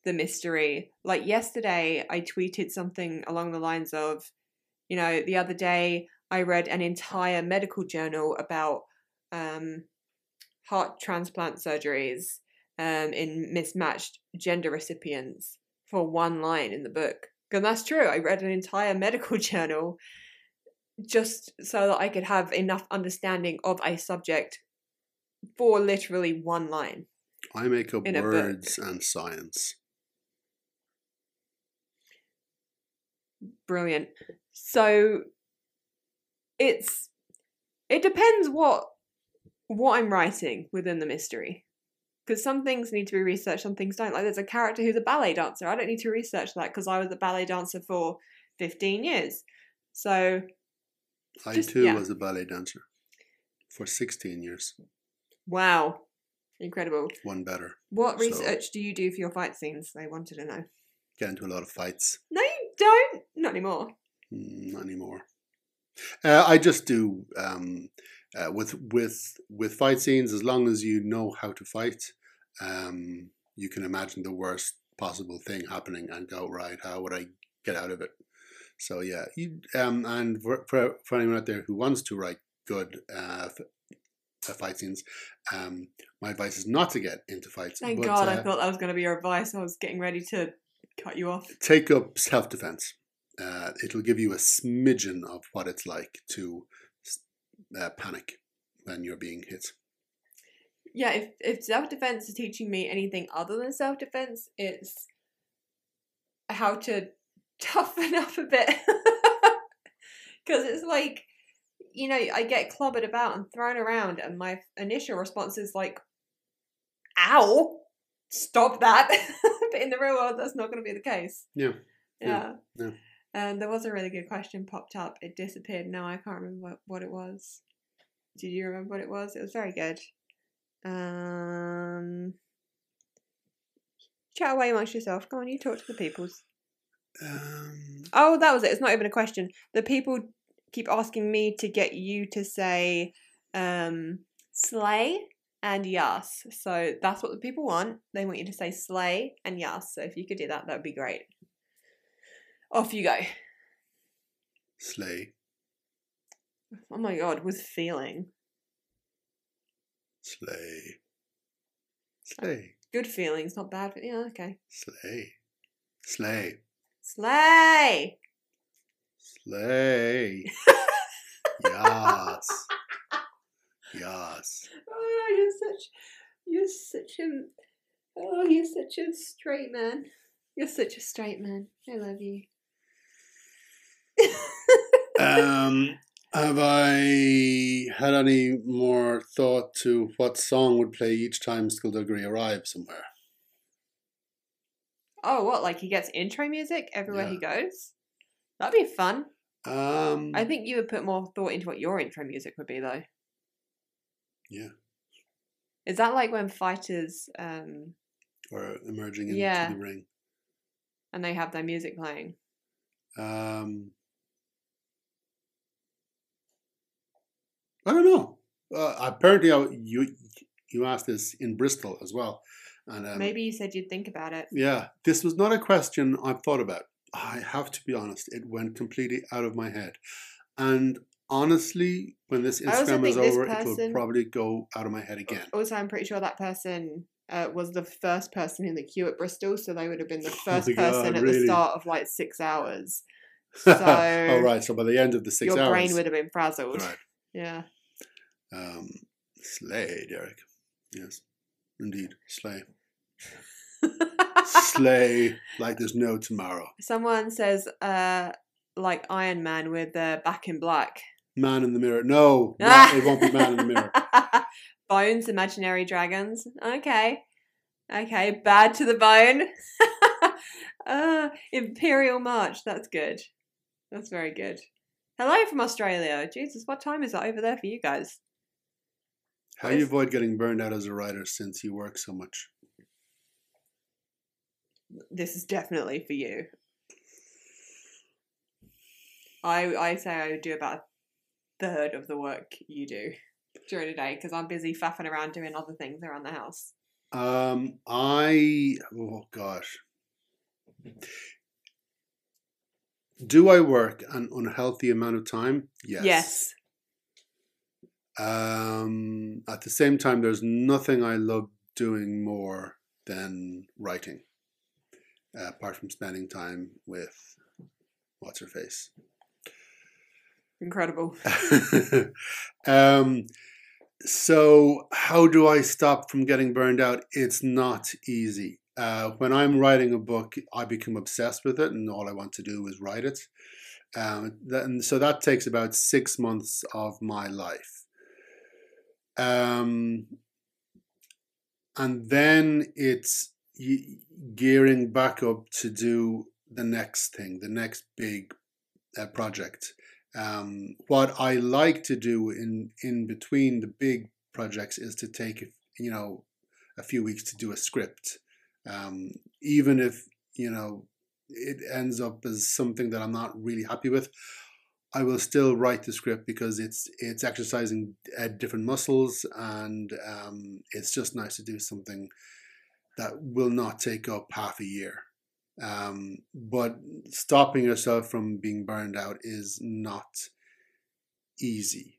the mystery, like yesterday I tweeted something along the lines of, you know, the other day I read an entire medical journal about heart transplant surgeries in mismatched gender recipients for one line in the book. And that's true. I read an entire medical journal just so that I could have enough understanding of a subject for literally one line. I make up words and science. Brilliant. So it depends what I'm writing within the mystery. Because some things need to be researched, some things don't. Like there's a character who's a ballet dancer. I don't need to research that because I was a ballet dancer for 15 years. So I was a ballet dancer for 16 years. Wow. Incredible. One better. What research do you do for your fight scenes? They wanted to know. Get into a lot of fights. No, you don't. Not anymore. I just do with fight scenes, as long as you know how to fight, you can imagine the worst possible thing happening and go, right, how would I get out of it? So yeah, and for anyone out there who wants to write good fight scenes, my advice is not to get into fights. Thank God, I thought that was going to be your advice. I was getting ready to cut you off. Take up self-defense. It'll give you a smidgen of what it's like to panic when you're being hit. Yeah, if self-defense is teaching me anything other than self-defense, it's how to toughen up a bit. Because it's like, you know, I get clobbered about and thrown around and my initial response is like, ow, stop that. But in the real world, that's not going to be the case. Yeah. There was a really good question popped up. It disappeared. No, I can't remember what it was. Did you remember what it was? It was very good. Chat away amongst yourself. Go on, you talk to the peoples. Oh, that was it. It's not even a question. The people keep asking me to get you to say slay and yas. So that's what the people want. They want you to say slay and yas. So if you could do that, that would be great. Off you go. Slay. Oh my God, with feeling. Slay. Slay. Good feelings, not bad. But yeah, okay. Slay. Slay. Slay. Slay. Yes. Yes. Oh, you're such a straight man. You're such a straight man. I love you. Have I had any more thought to what song would play each time Skulduggery arrives somewhere? Oh, what? Like he gets intro music everywhere he goes? That'd be fun. I think you would put more thought into what your intro music would be, though. Yeah. Is that like when fighters are emerging into the ring? And they have their music playing. I don't know. Apparently, you asked this in Bristol as well, and maybe you said you'd think about it. Yeah, this was not a question I've thought about. I have to be honest; it went completely out of my head, and honestly, when this Instagram is over, it will probably go out of my head again. Also, I'm pretty sure that person was the first person in the queue at Bristol, so they would have been the first person at the start of like 6 hours. So, all right, so by the end of the 6 hours, your brain would have been frazzled. Right. Yeah. Slay, Derek. Yes, indeed, slay. Slay like there's no tomorrow. Someone says, like Iron Man with the Back in Black. Man in the Mirror. No, that, it won't be Man in the Mirror. Bones, imaginary dragons. Okay. Okay, bad to the bone. Imperial March. That's good. That's very good. Hello from Australia. Jesus, what time is it over there for you guys? How do you avoid getting burned out as a writer since you work so much? This is definitely for you. I say I do about a third of the work you do during the day because I'm busy faffing around doing other things around the house. Oh gosh. Do I work an unhealthy amount of time? Yes. Yes. At the same time, there's nothing I love doing more than writing, apart from spending time with what's her face. Incredible. So how do I stop from getting burned out? It's not easy. When I'm writing a book, I become obsessed with it, and all I want to do is write it. And so that takes about 6 months of my life. And then it's gearing back up to do the next thing, the next big project. What I like to do in between the big projects is to take, you know, a few weeks to do a script, even if, you know, it ends up as something that I'm not really happy with. I will still write the script because it's exercising different muscles, and it's just nice to do something that will not take up half a year. But stopping yourself from being burned out is not easy.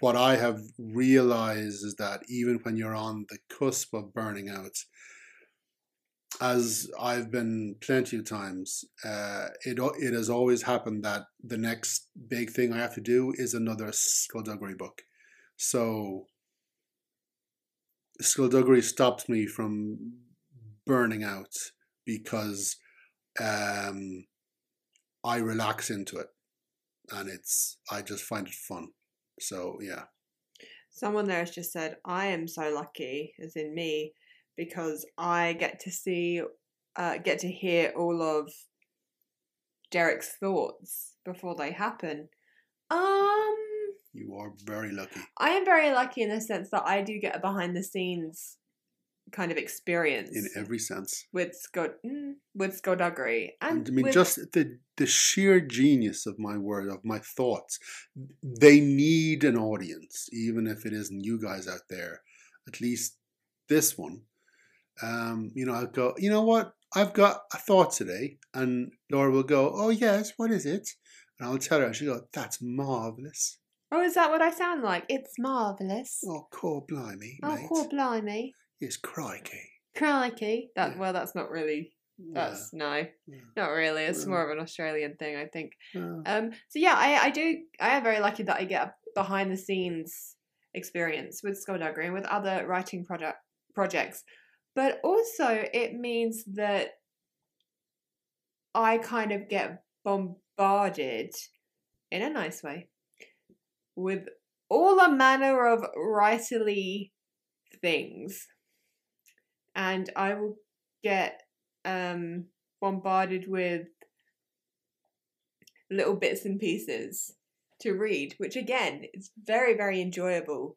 What I have realized is that even when you're on the cusp of burning out, as I've been plenty of times, it has always happened that the next big thing I have to do is another Skulduggery book. So Skulduggery stops me from burning out because I relax into it, and I just find it fun. So yeah. Someone there has just said, I am so lucky, as in me, because I get to hear all of Derek's thoughts before they happen. You are very lucky. I am very lucky in the sense that I do get a behind the scenes kind of experience in every sense with Skulduggery, and I mean just the sheer genius of my word, of my thoughts. They need an audience, even if it isn't you guys out there. At least this one, you know, I'll go, you know what, I've got a thought today, and Laura will go, oh yes, what is it? And I'll tell her, and she'll go, that's marvelous. Oh, is that what I sound like? It's marvelous. Oh, cool, blimey, mate. Oh, cool, blimey. It's crikey. Crikey. That, yeah. Well, that's not really... That's... Yeah. No. Yeah. Not really. It's more of an Australian thing, I think. Yeah. So, yeah, I am very lucky that I get a behind-the-scenes experience with Skulduggery and with other writing projects. But also, it means that I kind of get bombarded, in a nice way, with all a manner of writerly things, and I will get bombarded with little bits and pieces to read, which again is very, very enjoyable,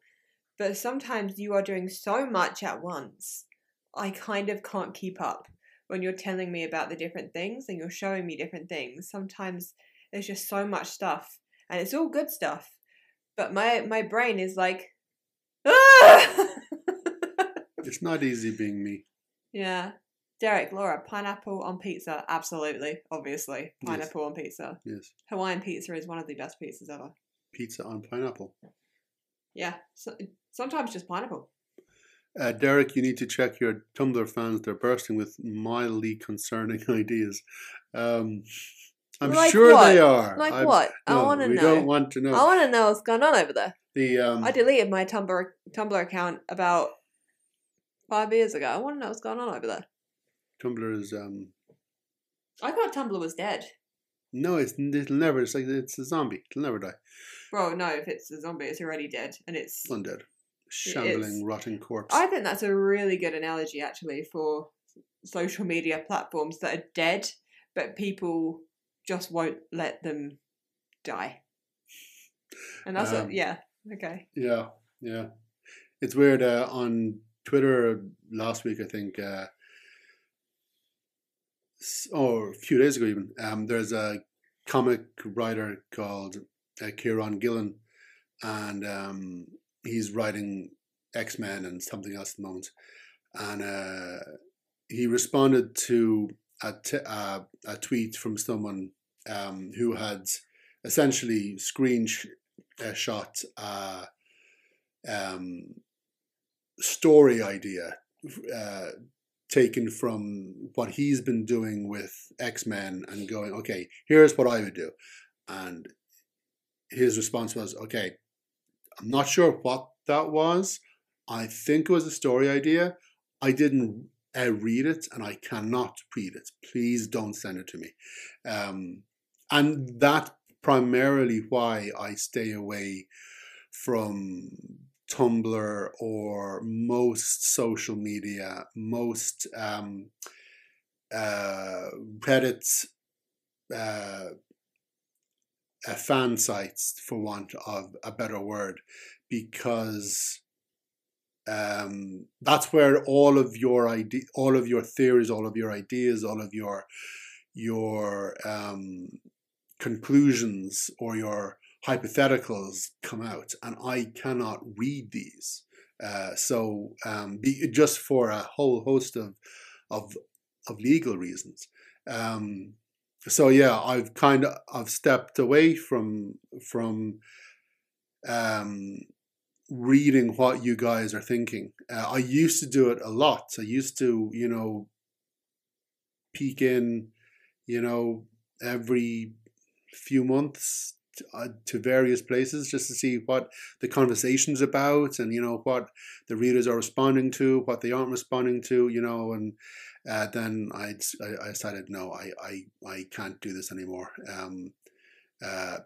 but sometimes you are doing so much at once I kind of can't keep up when you're telling me about the different things and you're showing me different things. Sometimes there's just so much stuff, and it's all good stuff, but my brain is like, ah! It's not easy being me. Yeah. Derek, Laura, pineapple on pizza. Absolutely. Obviously. Pineapple on pizza. Yes. Hawaiian pizza is one of the best pizzas ever. pizza on pineapple. Yeah, so, sometimes just pineapple. Derek, you need to check your Tumblr fans. They're bursting with mildly concerning ideas. I'm like sure what? They are. Like I'm, what? No, I want to know. We don't want to know. I want to know what's going on over there. I deleted my Tumblr account about 5 years ago. I want to know what's going on over there. Tumblr is... I thought Tumblr was dead. No, it'll never. It's like it's a zombie. It'll never die. Bro, no. If it's a zombie, it's already dead, and it's undead, shambling, rotting corpse. I think that's a really good analogy, actually, for social media platforms that are dead, but people just won't let them die. And that's yeah. Okay. Yeah, yeah. It's weird. On Twitter last week, I think. A few days ago even, there's a comic writer called Kieron Gillen, and he's writing X-Men and something else at the moment. And he responded to a tweet from someone who had essentially screenshot story idea taken from what he's been doing with X-Men and going, okay, here's what I would do. And his response was, okay, I'm not sure what that was. I think it was a story idea. I didn't read it, and I cannot read it. Please don't send it to me. And that's primarily why I stay away from Tumblr or most social media, most Reddit fan sites, for want of a better word, because that's where all of your theories, all of your ideas, all of your conclusions or your hypotheticals come out, and I cannot read these. Just for a whole host of legal reasons. So yeah, I've stepped away from reading what you guys are thinking. I used to do it a lot. I used to, peek in, every few months to various places just to see what the conversation's about, and what the readers are responding to, what they aren't responding to, and then I decided no, I can't do this anymore,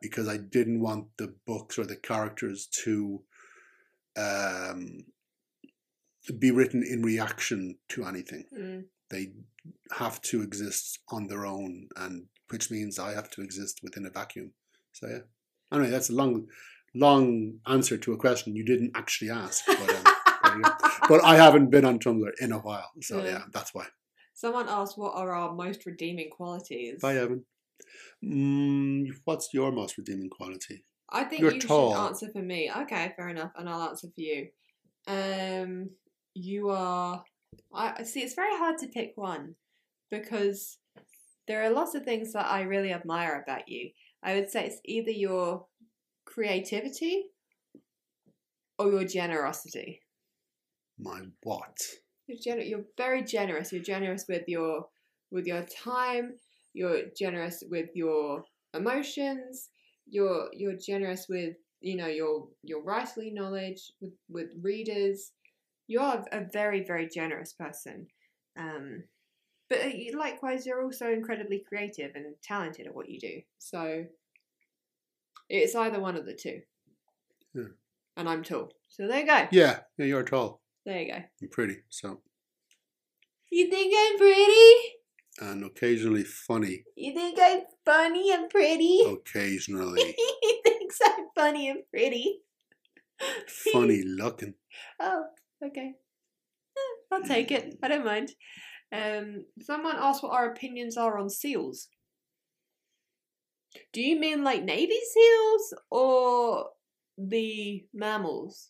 because I didn't want the books or the characters to be written in reaction to anything. They have to exist on their own, and which means I have to exist within a vacuum. So yeah. Anyway, that's a long answer to a question you didn't actually ask. But I haven't been on Tumblr in a while, so yeah, that's why. Someone asked, "What are our most redeeming qualities?" Bye, Evan. What's your most redeeming quality? I think you should answer for me. Okay, fair enough, and I'll answer for you. You are. I see. It's very hard to pick one because there are lots of things that I really admire about you. I would say it's either your creativity or your generosity. My what? You're very generous. You're generous with your time. You're generous with your emotions. You're generous with your writing knowledge with readers. You're a very, very generous person. But likewise, you're also incredibly creative and talented at what you do. So it's either one of the two. Yeah. And I'm tall. So there you go. Yeah, you're tall. There you go. I'm pretty, so. You think I'm pretty? And occasionally funny. You think I'm funny and pretty? Occasionally. He thinks I'm funny and pretty. Funny looking. Oh, okay. I'll take it. I don't mind. Someone asked what our opinions are on SEALs. Do you mean like Navy SEALs or the mammals?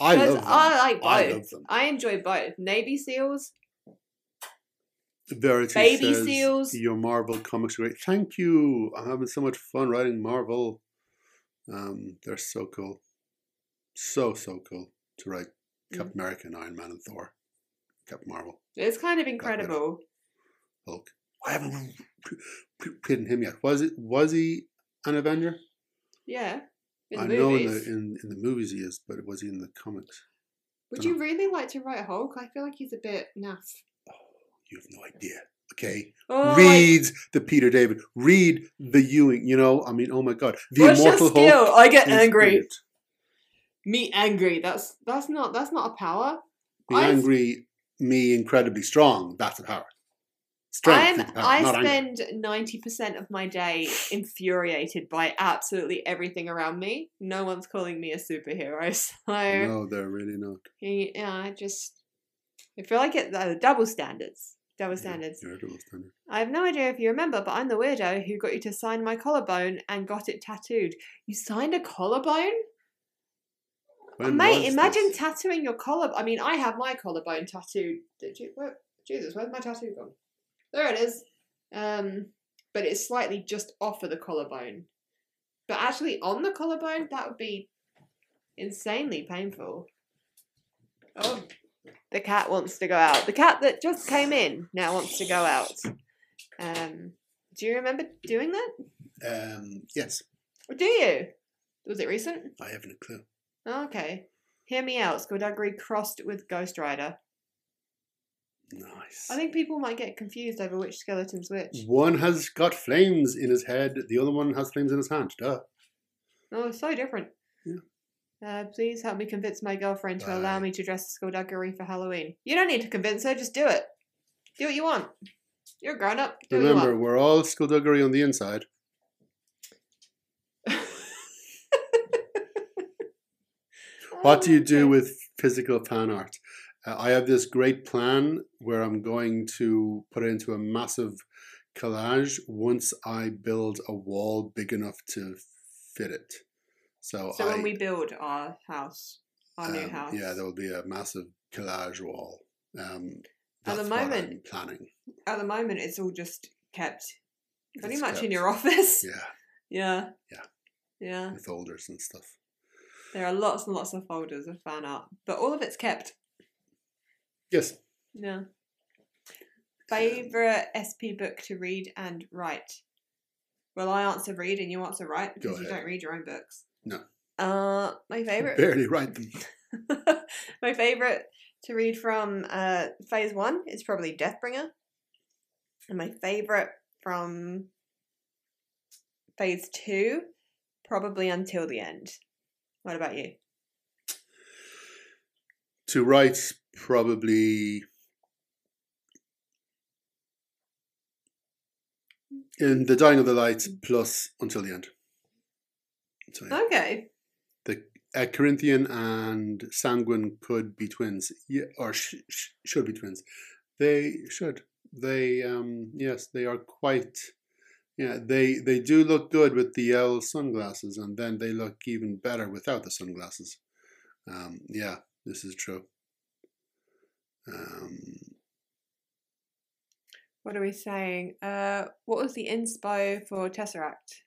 I love them. I like both. I love them. I enjoy both. Navy SEALs. Verity Baby says, SEALs. Your Marvel comics are great. Thank you. I'm having so much fun writing Marvel. They're so cool. So cool to write Captain America and Iron Man and Thor. Captain Marvel. It's kind of incredible. Hulk. I haven't played him yet. Was he an Avenger? Yeah. I know in the movies he is, but was he in the comics? Would you really like to write Hulk? I feel like he's a bit naff. Oh, you have no idea. Okay. Oh, the Peter David. Read the Ewing. You know, I mean, oh my God. The Immortal Hulk. I get angry. Great. Me angry. That's not a power. Be angry. Me incredibly strong. That's a power. Strength. I spend 90% of my day infuriated by absolutely everything around me. No one's calling me a superhero. So no, they're really not. Yeah, I feel like it's double standards. Double standards. Yeah, you're a double standard. I have no idea if you remember, but I'm the weirdo who got you to sign my collarbone and got it tattooed. You signed a collarbone? Mate, imagine tattooing your collarbone. I mean, I have my collarbone tattooed. Did you? Where, Jesus, where's my tattoo gone? There it is. But it's slightly just off of the collarbone. But actually on the collarbone, that would be insanely painful. Oh, the cat wants to go out. The cat that just came in now wants to go out. Do you remember doing that? Yes. Do you? Was it recent? I haven't a clue. Oh, okay. Hear me out. Skulduggery crossed with Ghost Rider. Nice. I think people might get confused over which skeleton's which. One has got flames in his head. The other one has flames in his hand. Duh. Oh, so different. Yeah. Please help me convince my girlfriend to allow me to dress as Skulduggery for Halloween. You don't need to convince her. Just do it. Do what you want. You're grown up. Remember, we're all Skulduggery on the inside. What do you do with physical fan art? I have this great plan where I'm going to put it into a massive collage once I build a wall big enough to fit it. So when we build our house, our new house. Yeah, there will be a massive collage wall. That's what I'm planning. At the moment, it's all just kept pretty much in your office. Yeah. With folders and stuff. There are lots and lots of folders of fan art, but all of it's kept. Yes. Yeah. Favorite SP book to read and write? Well, I answer read and you answer write because you don't read your own books. No. My favorite. I barely write them. My favorite to read from phase one is probably Deathbringer, and my favorite from phase two probably Until the End. What about you? To write. Probably in The Dying of the Light plus Until the End. So, yeah. Okay. The Corinthian and Sanguine could be twins, or should be twins. They should. They yes, they are quite. Yeah, they do look good with the yellow sunglasses, and then they look even better without the sunglasses. Yeah, this is true. What are we saying? What was the inspo for Tesseract?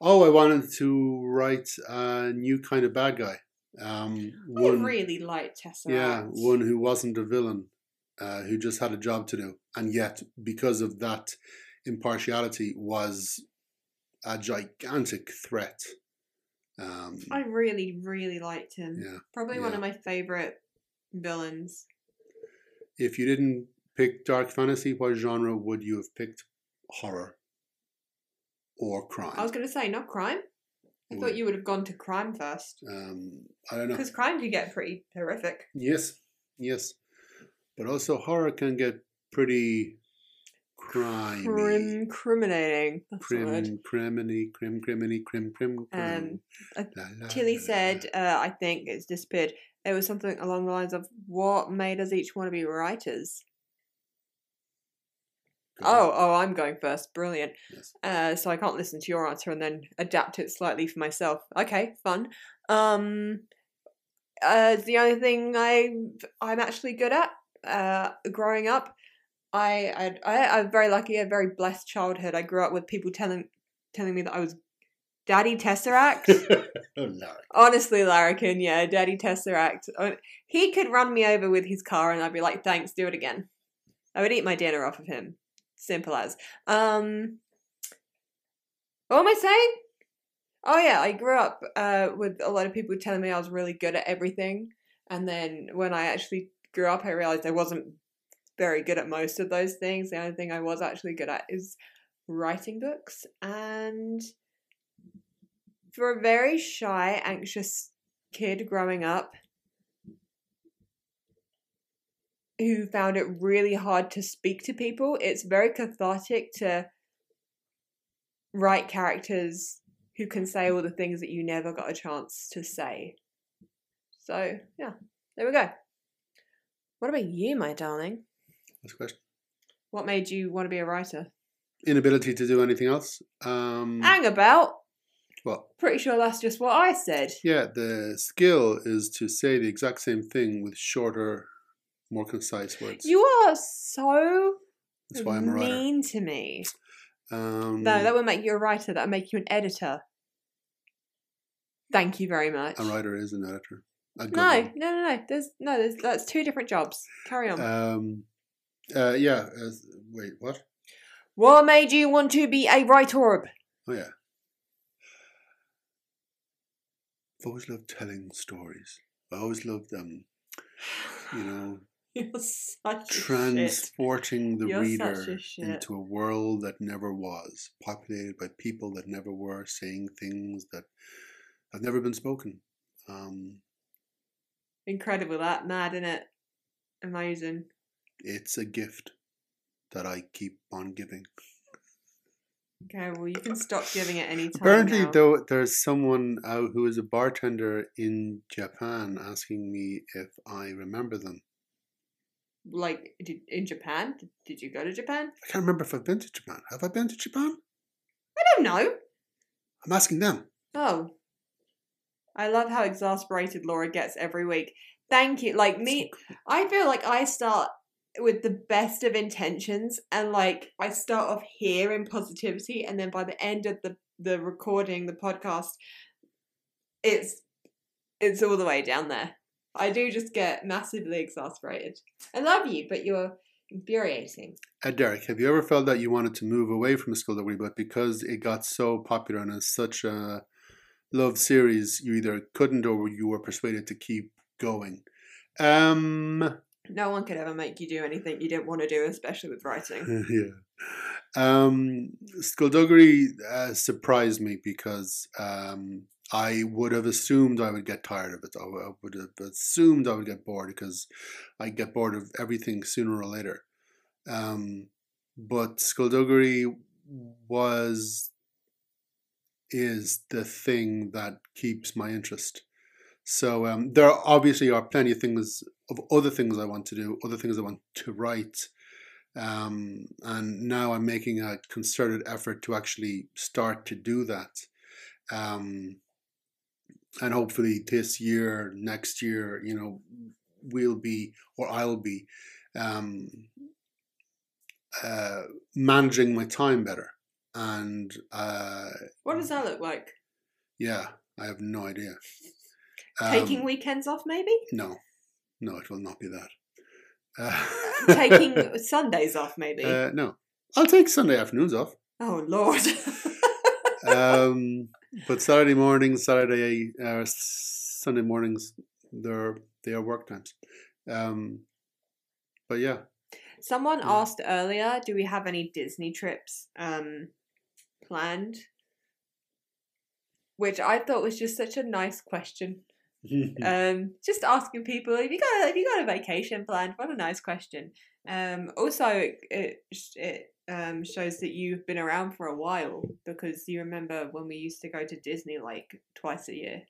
Oh, I wanted to write a new kind of bad guy. I really liked Tesseract. Yeah, one who wasn't a villain, who just had a job to do, and yet because of that impartiality was a gigantic threat. I really, really liked him. Yeah, probably one of my favourite villains. If you didn't pick dark fantasy, what genre would you have picked? Horror or crime? I was going to say not crime. I thought you would have gone to crime first. I don't know, because crime can get pretty horrific. Yes, but also horror can get pretty crimey. Incriminating. Criminy. Tilly said, I think it's disappeared. It was something along the lines of, what made us each want to be writers? Oh, I'm going first. Brilliant. Yes. So I can't listen to your answer and then adapt it slightly for myself. Okay, fun. It's the only thing I'm actually good at. Growing up, I'm very lucky, a very blessed childhood. I grew up with people telling me that I was Daddy Tesseract. Oh, Larrikin. Honestly, Larrikin, yeah, Daddy Tesseract. He could run me over with his car and I'd be like, thanks, do it again. I would eat my dinner off of him. Simple as. What am I saying? Oh, yeah, I grew up with a lot of people telling me I was really good at everything. And then when I actually grew up, I realized I wasn't very good at most of those things. The only thing I was actually good at is writing books. And for a very shy, anxious kid growing up who found it really hard to speak to people, it's very cathartic to write characters who can say all the things that you never got a chance to say. So, yeah, there we go. What about you, my darling? That's a question. What made you want to be a writer? Inability to do anything else. Hang about. What? Pretty sure that's just what I said. Yeah, the skill is to say the exact same thing with shorter, more concise words. You are so that's why I'm a writer. Mean to me. No, that would make you a writer. That would make you an editor. Thank you very much. A writer is an editor. No. There's that's two different jobs. Carry on. Yeah. Wait, what? What made you want to be a writer? Oh, yeah. I've always loved telling stories. I always loved them. You know. You're such transporting the reader into a world that never was, populated by people that never were, saying things that have never been spoken. Incredible, that mad, isn't it? Amazing. It's a gift that I keep on giving. Okay, well, you can stop giving it any time. Apparently, though, there's someone who is a bartender in Japan asking me if I remember them. Like, in Japan? Did you go to Japan? I can't remember if I've been to Japan. Have I been to Japan? I don't know. I'm asking them. Oh. I love how exasperated Laura gets every week. Thank you. Like, me, I feel like I start with the best of intentions and, like, I start off here in positivity and then by the end of the recording, the podcast, it's all the way down there. I do just get massively exasperated. I love you, but you're infuriating. Derek, have you ever felt that you wanted to move away from Skulduggery, but because it got so popular and is such a loved series, you either couldn't or you were persuaded to keep going? No one could ever make you do anything you didn't want to do, especially with writing. Yeah. Skulduggery surprised me because... I would have assumed I would get tired of it. I would have assumed I would get bored because I get bored of everything sooner or later. But Skulduggery is the thing that keeps my interest. So there obviously are plenty of things, of other things I want to do, other things I want to write. And now I'm making a concerted effort to actually start to do that. And hopefully this year, next year, you know, I'll be managing my time better. And what does that look like? Yeah, I have no idea. Taking weekends off, maybe? No, it will not be that. Taking Sundays off, maybe? No, I'll take Sunday afternoons off. Oh, Lord. But Saturday mornings, Sunday mornings, they are work times. But yeah. Someone asked earlier, do we have any Disney trips planned? Which I thought was just such a nice question. Just asking people, have you got a vacation planned? What a nice question. Also, it shows that you've been around for a while because you remember when we used to go to Disney like twice a year.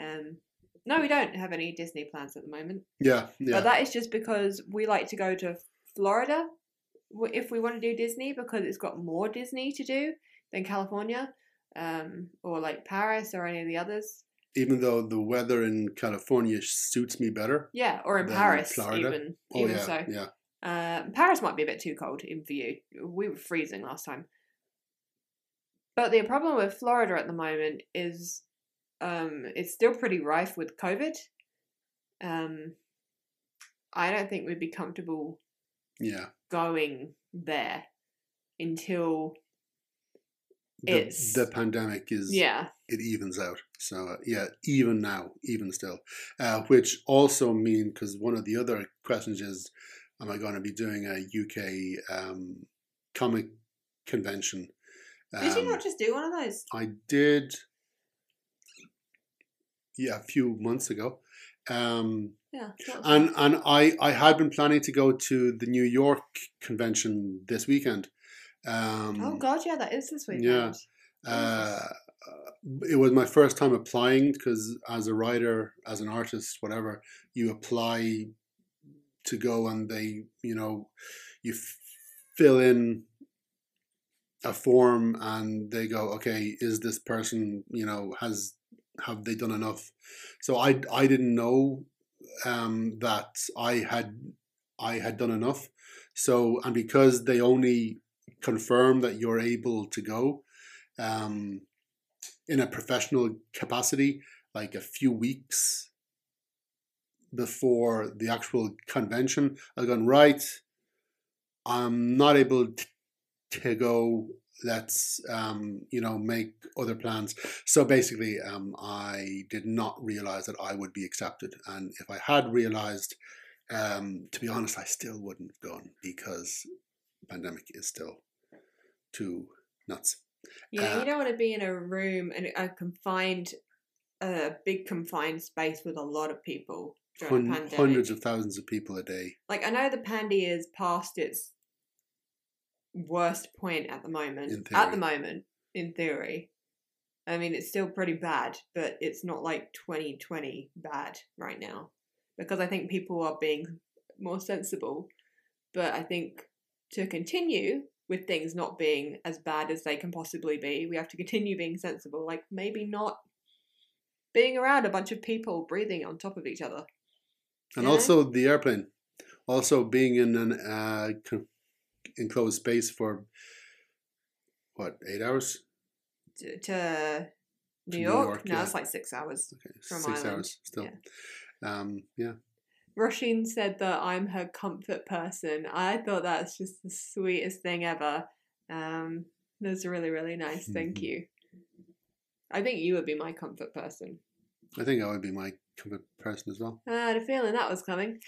No, we don't have any Disney plans at the moment. Yeah. But that is just because we like to go to Florida if we want to do Disney because it's got more Disney to do than California or like Paris or any of the others. Even though the weather in California suits me better. Yeah, or in Paris even. Yeah. Paris might be a bit too cold even for you. We were freezing last time. But the problem with Florida at the moment is it's still pretty rife with COVID. I don't think we'd be comfortable going there until the pandemic is it evens out. So even now, even still, which also mean, because one of the other questions is, am I going to be doing a UK comic convention? Did you not just do one of those? I did, a few months ago. And I had been planning to go to the New York convention this weekend. That is this weekend. It was my first time applying, because as a writer, as an artist, whatever, you apply to go and they, you fill in a form and they go, okay, is this person, have they done enough? So I didn't know that I had done enough. So, and because they only confirm that you're able to go in a professional capacity, like a few weeks before the actual convention, I've gone, right, I'm not able to go. Let's, make other plans. So basically, I did not realize that I would be accepted. And if I had realized, to be honest, I still wouldn't have gone, because pandemic is still too nuts. Yeah, you don't want to be in a room, and a big confined space with a lot of people during the pandemic. Hundreds of thousands of people a day. Like, I know the pandy is past its worst point at the moment. In theory, I mean, it's still pretty bad, but it's not like 2020 bad right now, because I think people are being more sensible. But I think to continue with things not being as bad as they can possibly be, we have to continue being sensible, like maybe not being around a bunch of people breathing on top of each other, and also the airplane, also being in an enclosed space for 8 hours to New York? No, it's like 6 hours. Okay. From 6 hours still. Yeah. Roisin said that I'm her comfort person. I thought that's just the sweetest thing ever. That's really, really nice. Thank you. I think you would be my comfort person. I think I would be my comfort person as well. I had a feeling that was coming.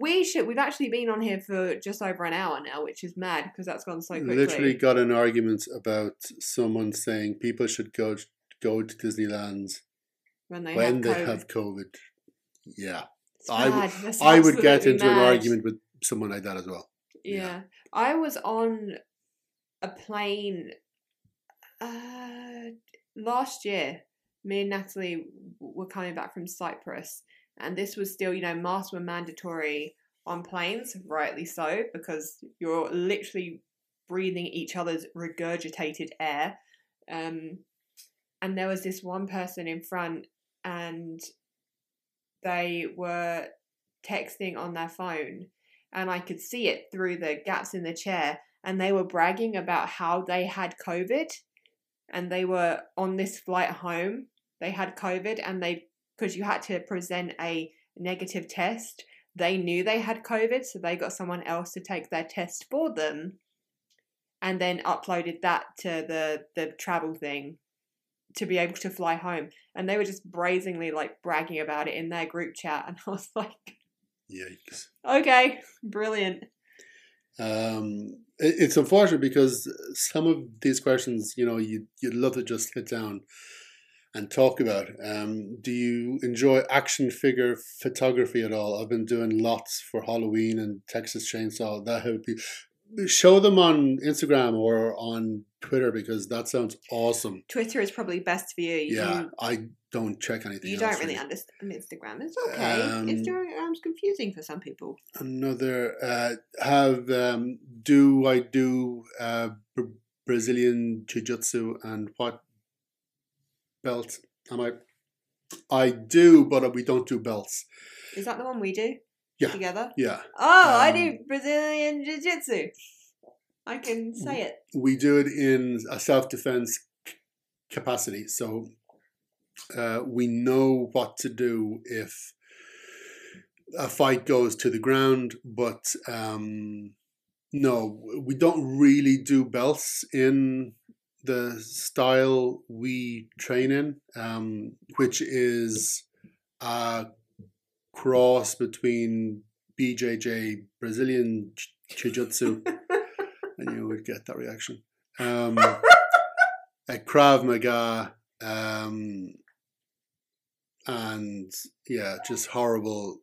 We've actually been on here for just over an hour now, which is mad, because that's gone so quickly. Literally got an argument about someone saying people should go to Disneyland when they have COVID. Yeah. I would get into an argument with someone like that as well. Yeah. I was on a plane last year. Me and Natalie were coming back from Cyprus. And this was still, masks were mandatory on planes, rightly so, because you're literally breathing each other's regurgitated air. And there was this one person in front, and they were texting on their phone, and I could see it through the gaps in the chair, and they were bragging about how they had COVID, and they were on this flight home. They had COVID, and because you had to present a negative test. They knew they had COVID, so they got someone else to take their test for them, and then uploaded that to the travel thing to be able to fly home. And they were just brazenly bragging about it in their group chat, and I was like, "Yikes!" Okay, brilliant. It's unfortunate, because some of these questions, you'd love to just sit down and talk about. Do you enjoy action figure photography at all? I've been doing lots for Halloween and Texas Chainsaw. That would be... Show them on Instagram or on Twitter, because that sounds awesome. Twitter is probably best for you. I don't check anything. You don't really understand Instagram. It's okay. Instagram's confusing for some people. Another... do I do Brazilian Jiu-Jitsu, and what belt am I do, but we don't do belts. Is that the one we do? Yeah. Together? Yeah. Oh, I do Brazilian Jiu-Jitsu. I can say it. We do it in a self-defense capacity. So we know what to do if a fight goes to the ground, but no, we don't really do belts in the style we train in, which is a cross between BJJ, Brazilian Jiu-Jitsu, and you would get that reaction, a Krav Maga, and yeah, just horrible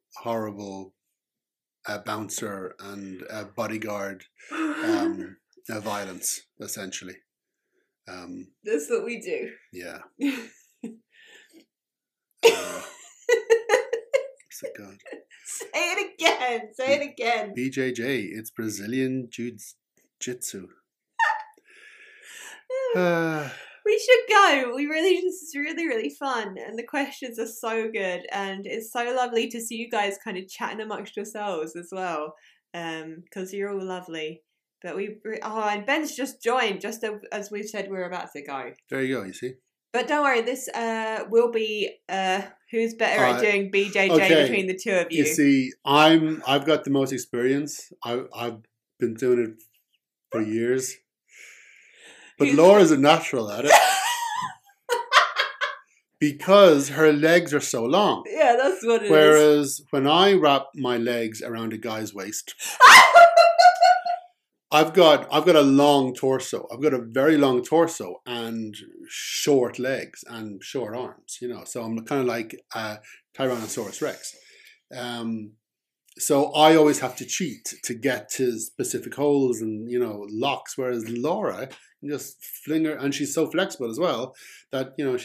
bouncer and bodyguard violence, essentially. That's what we do. Yeah. God. Say it again. Say it again. BJJ. It's Brazilian Jiu-Jitsu. We should go. We really, it's really, really fun. And the questions are so good. And it's so lovely to see you guys kind of chatting amongst yourselves as well. Because you're all lovely. But we, oh, and Ben's just joined, just as we've said we're about to go. There you go, you see. But don't worry, this will be who's better at doing BJJ between the two of you. You see, I've got the most experience. I've been doing it for years. But Laura's a natural at it. Because her legs are so long. Yeah, that's what it is. Whereas when I wrap my legs around a guy's waist, I've got a long torso. I've got a very long torso and short legs and short arms, you know. So I'm kind of like a Tyrannosaurus Rex. So I always have to cheat to get to specific holes and, you know, locks. Whereas Laura can just fling her, and she's so flexible as well that, you know,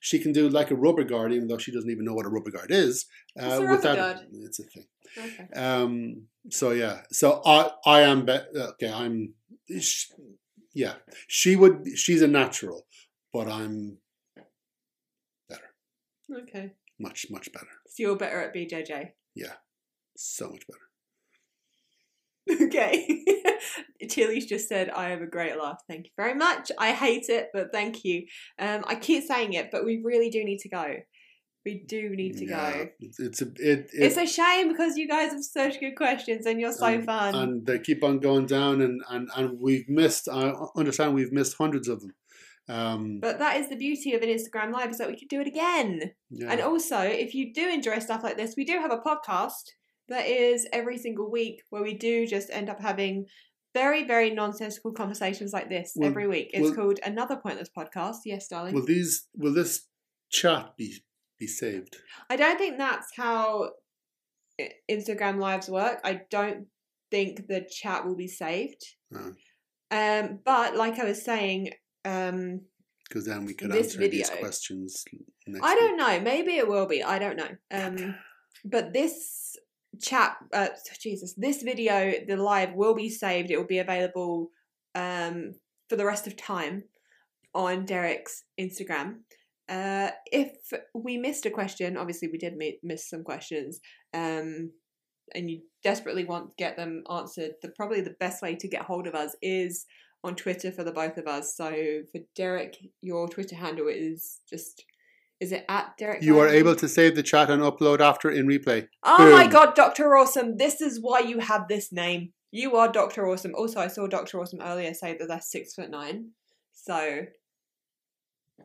she can do like a rubber guard, even though she doesn't even know what a rubber guard is. What's a rubber guard? It's a thing. Okay. So yeah. So I am okay. I'm. Yeah. She would. She's a natural, but I'm better. Okay. Much better. So you're better at BJJ. Yeah. So much better. Okay. Tilly's just said, I have a great laugh. Thank you very much. I hate it, but thank you. I keep saying it, but we really do need to go. We do need to go. It's a shame because you guys have such good questions and you're so fun. And they keep on going down and we've missed, I understand we've missed hundreds of them. But that is the beauty of an Instagram Live is that we can do it again. Yeah. And also, if you do enjoy stuff like this, we do have a podcast that is every single week where we do just end up having very, very nonsensical conversations like this every week. It's called Another Pointless Podcast. Yes, darling. Will this chat be saved? I don't think that's how Instagram Lives work. I don't think the chat will be saved. No. But like I was saying, because then we could answer these questions next I don't know. Maybe it will be. I don't know. But this chat, this video, the live will be saved. It will be available for the rest of time on Derek's Instagram. If we missed a question, obviously we did miss some questions, and you desperately want to get them answered, probably the best way to get hold of us is on Twitter for the both of us. So for Derek, your Twitter handle is it at Derek? You are able to save the chat and upload after in replay. Oh Boom. My God, Dr. Awesome. This is why you have this name. You are Dr. Awesome. Also, I saw Dr. Awesome earlier say that they're 6'9". So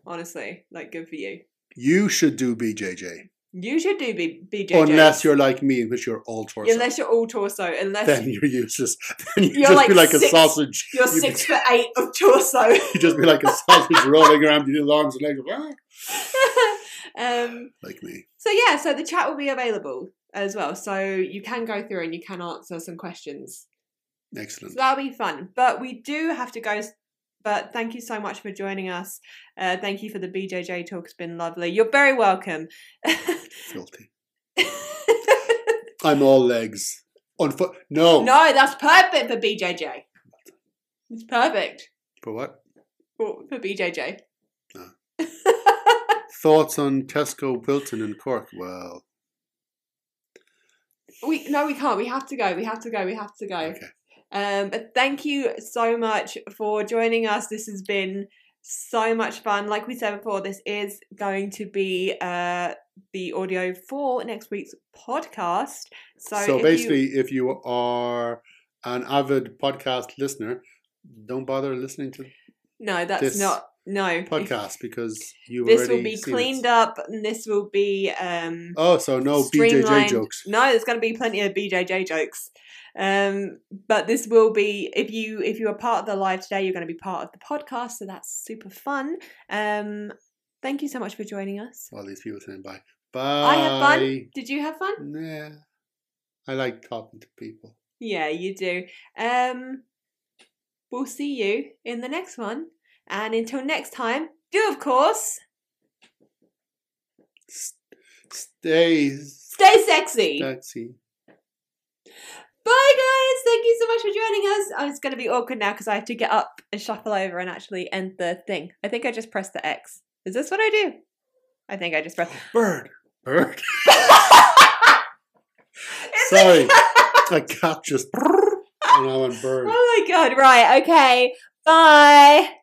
honestly, like good for you. You should do BJJ. You should do BJJ. Unless you're like me, in which you're all torso. Unless you're all torso. Then you're useless. Then you just be like a sausage. You're 6'8" of torso. You just be like a sausage rolling around with your arms and legs. Like me. So yeah, so the chat will be available as well. So you can go through and you can answer some questions. Excellent. So that'll be fun. But we do have to go. But thank you so much for joining us. Thank you for the BJJ talk. It's been lovely. You're very welcome. Filthy. I'm all legs. No, that's perfect for BJJ. It's perfect. For what? For BJJ. No. Thoughts on Tesco, Wilton and Cork? Well. We can't. We have to go. Okay. But thank you so much for joining us. This has been so much fun. Like we said before, this is going to be the audio for next week's podcast. So basically, if you are an avid podcast listener, don't bother listening to podcast because this will be cleaned up and this will be no BJJ jokes. No, there's going to be plenty of BJJ jokes. But this will be, if you are part of the live today, you're going to be part of the podcast, so that's super fun. Thank you so much for joining us. All these people saying bye. Bye. I had fun. Did you have fun? Yeah. I like talking to people. Yeah, you do. We'll see you in the next one. And until next time, do, of course, stay sexy. Sexy. Bye, guys. Thank you so much for joining us. Oh, it's going to be awkward now because I have to get up and shuffle over and actually end the thing. I think I just pressed the X. Is this what I do? I think I just pressed... Bird. Sorry. A cat just... and I went bird. Oh, my God. Right. Okay. Bye.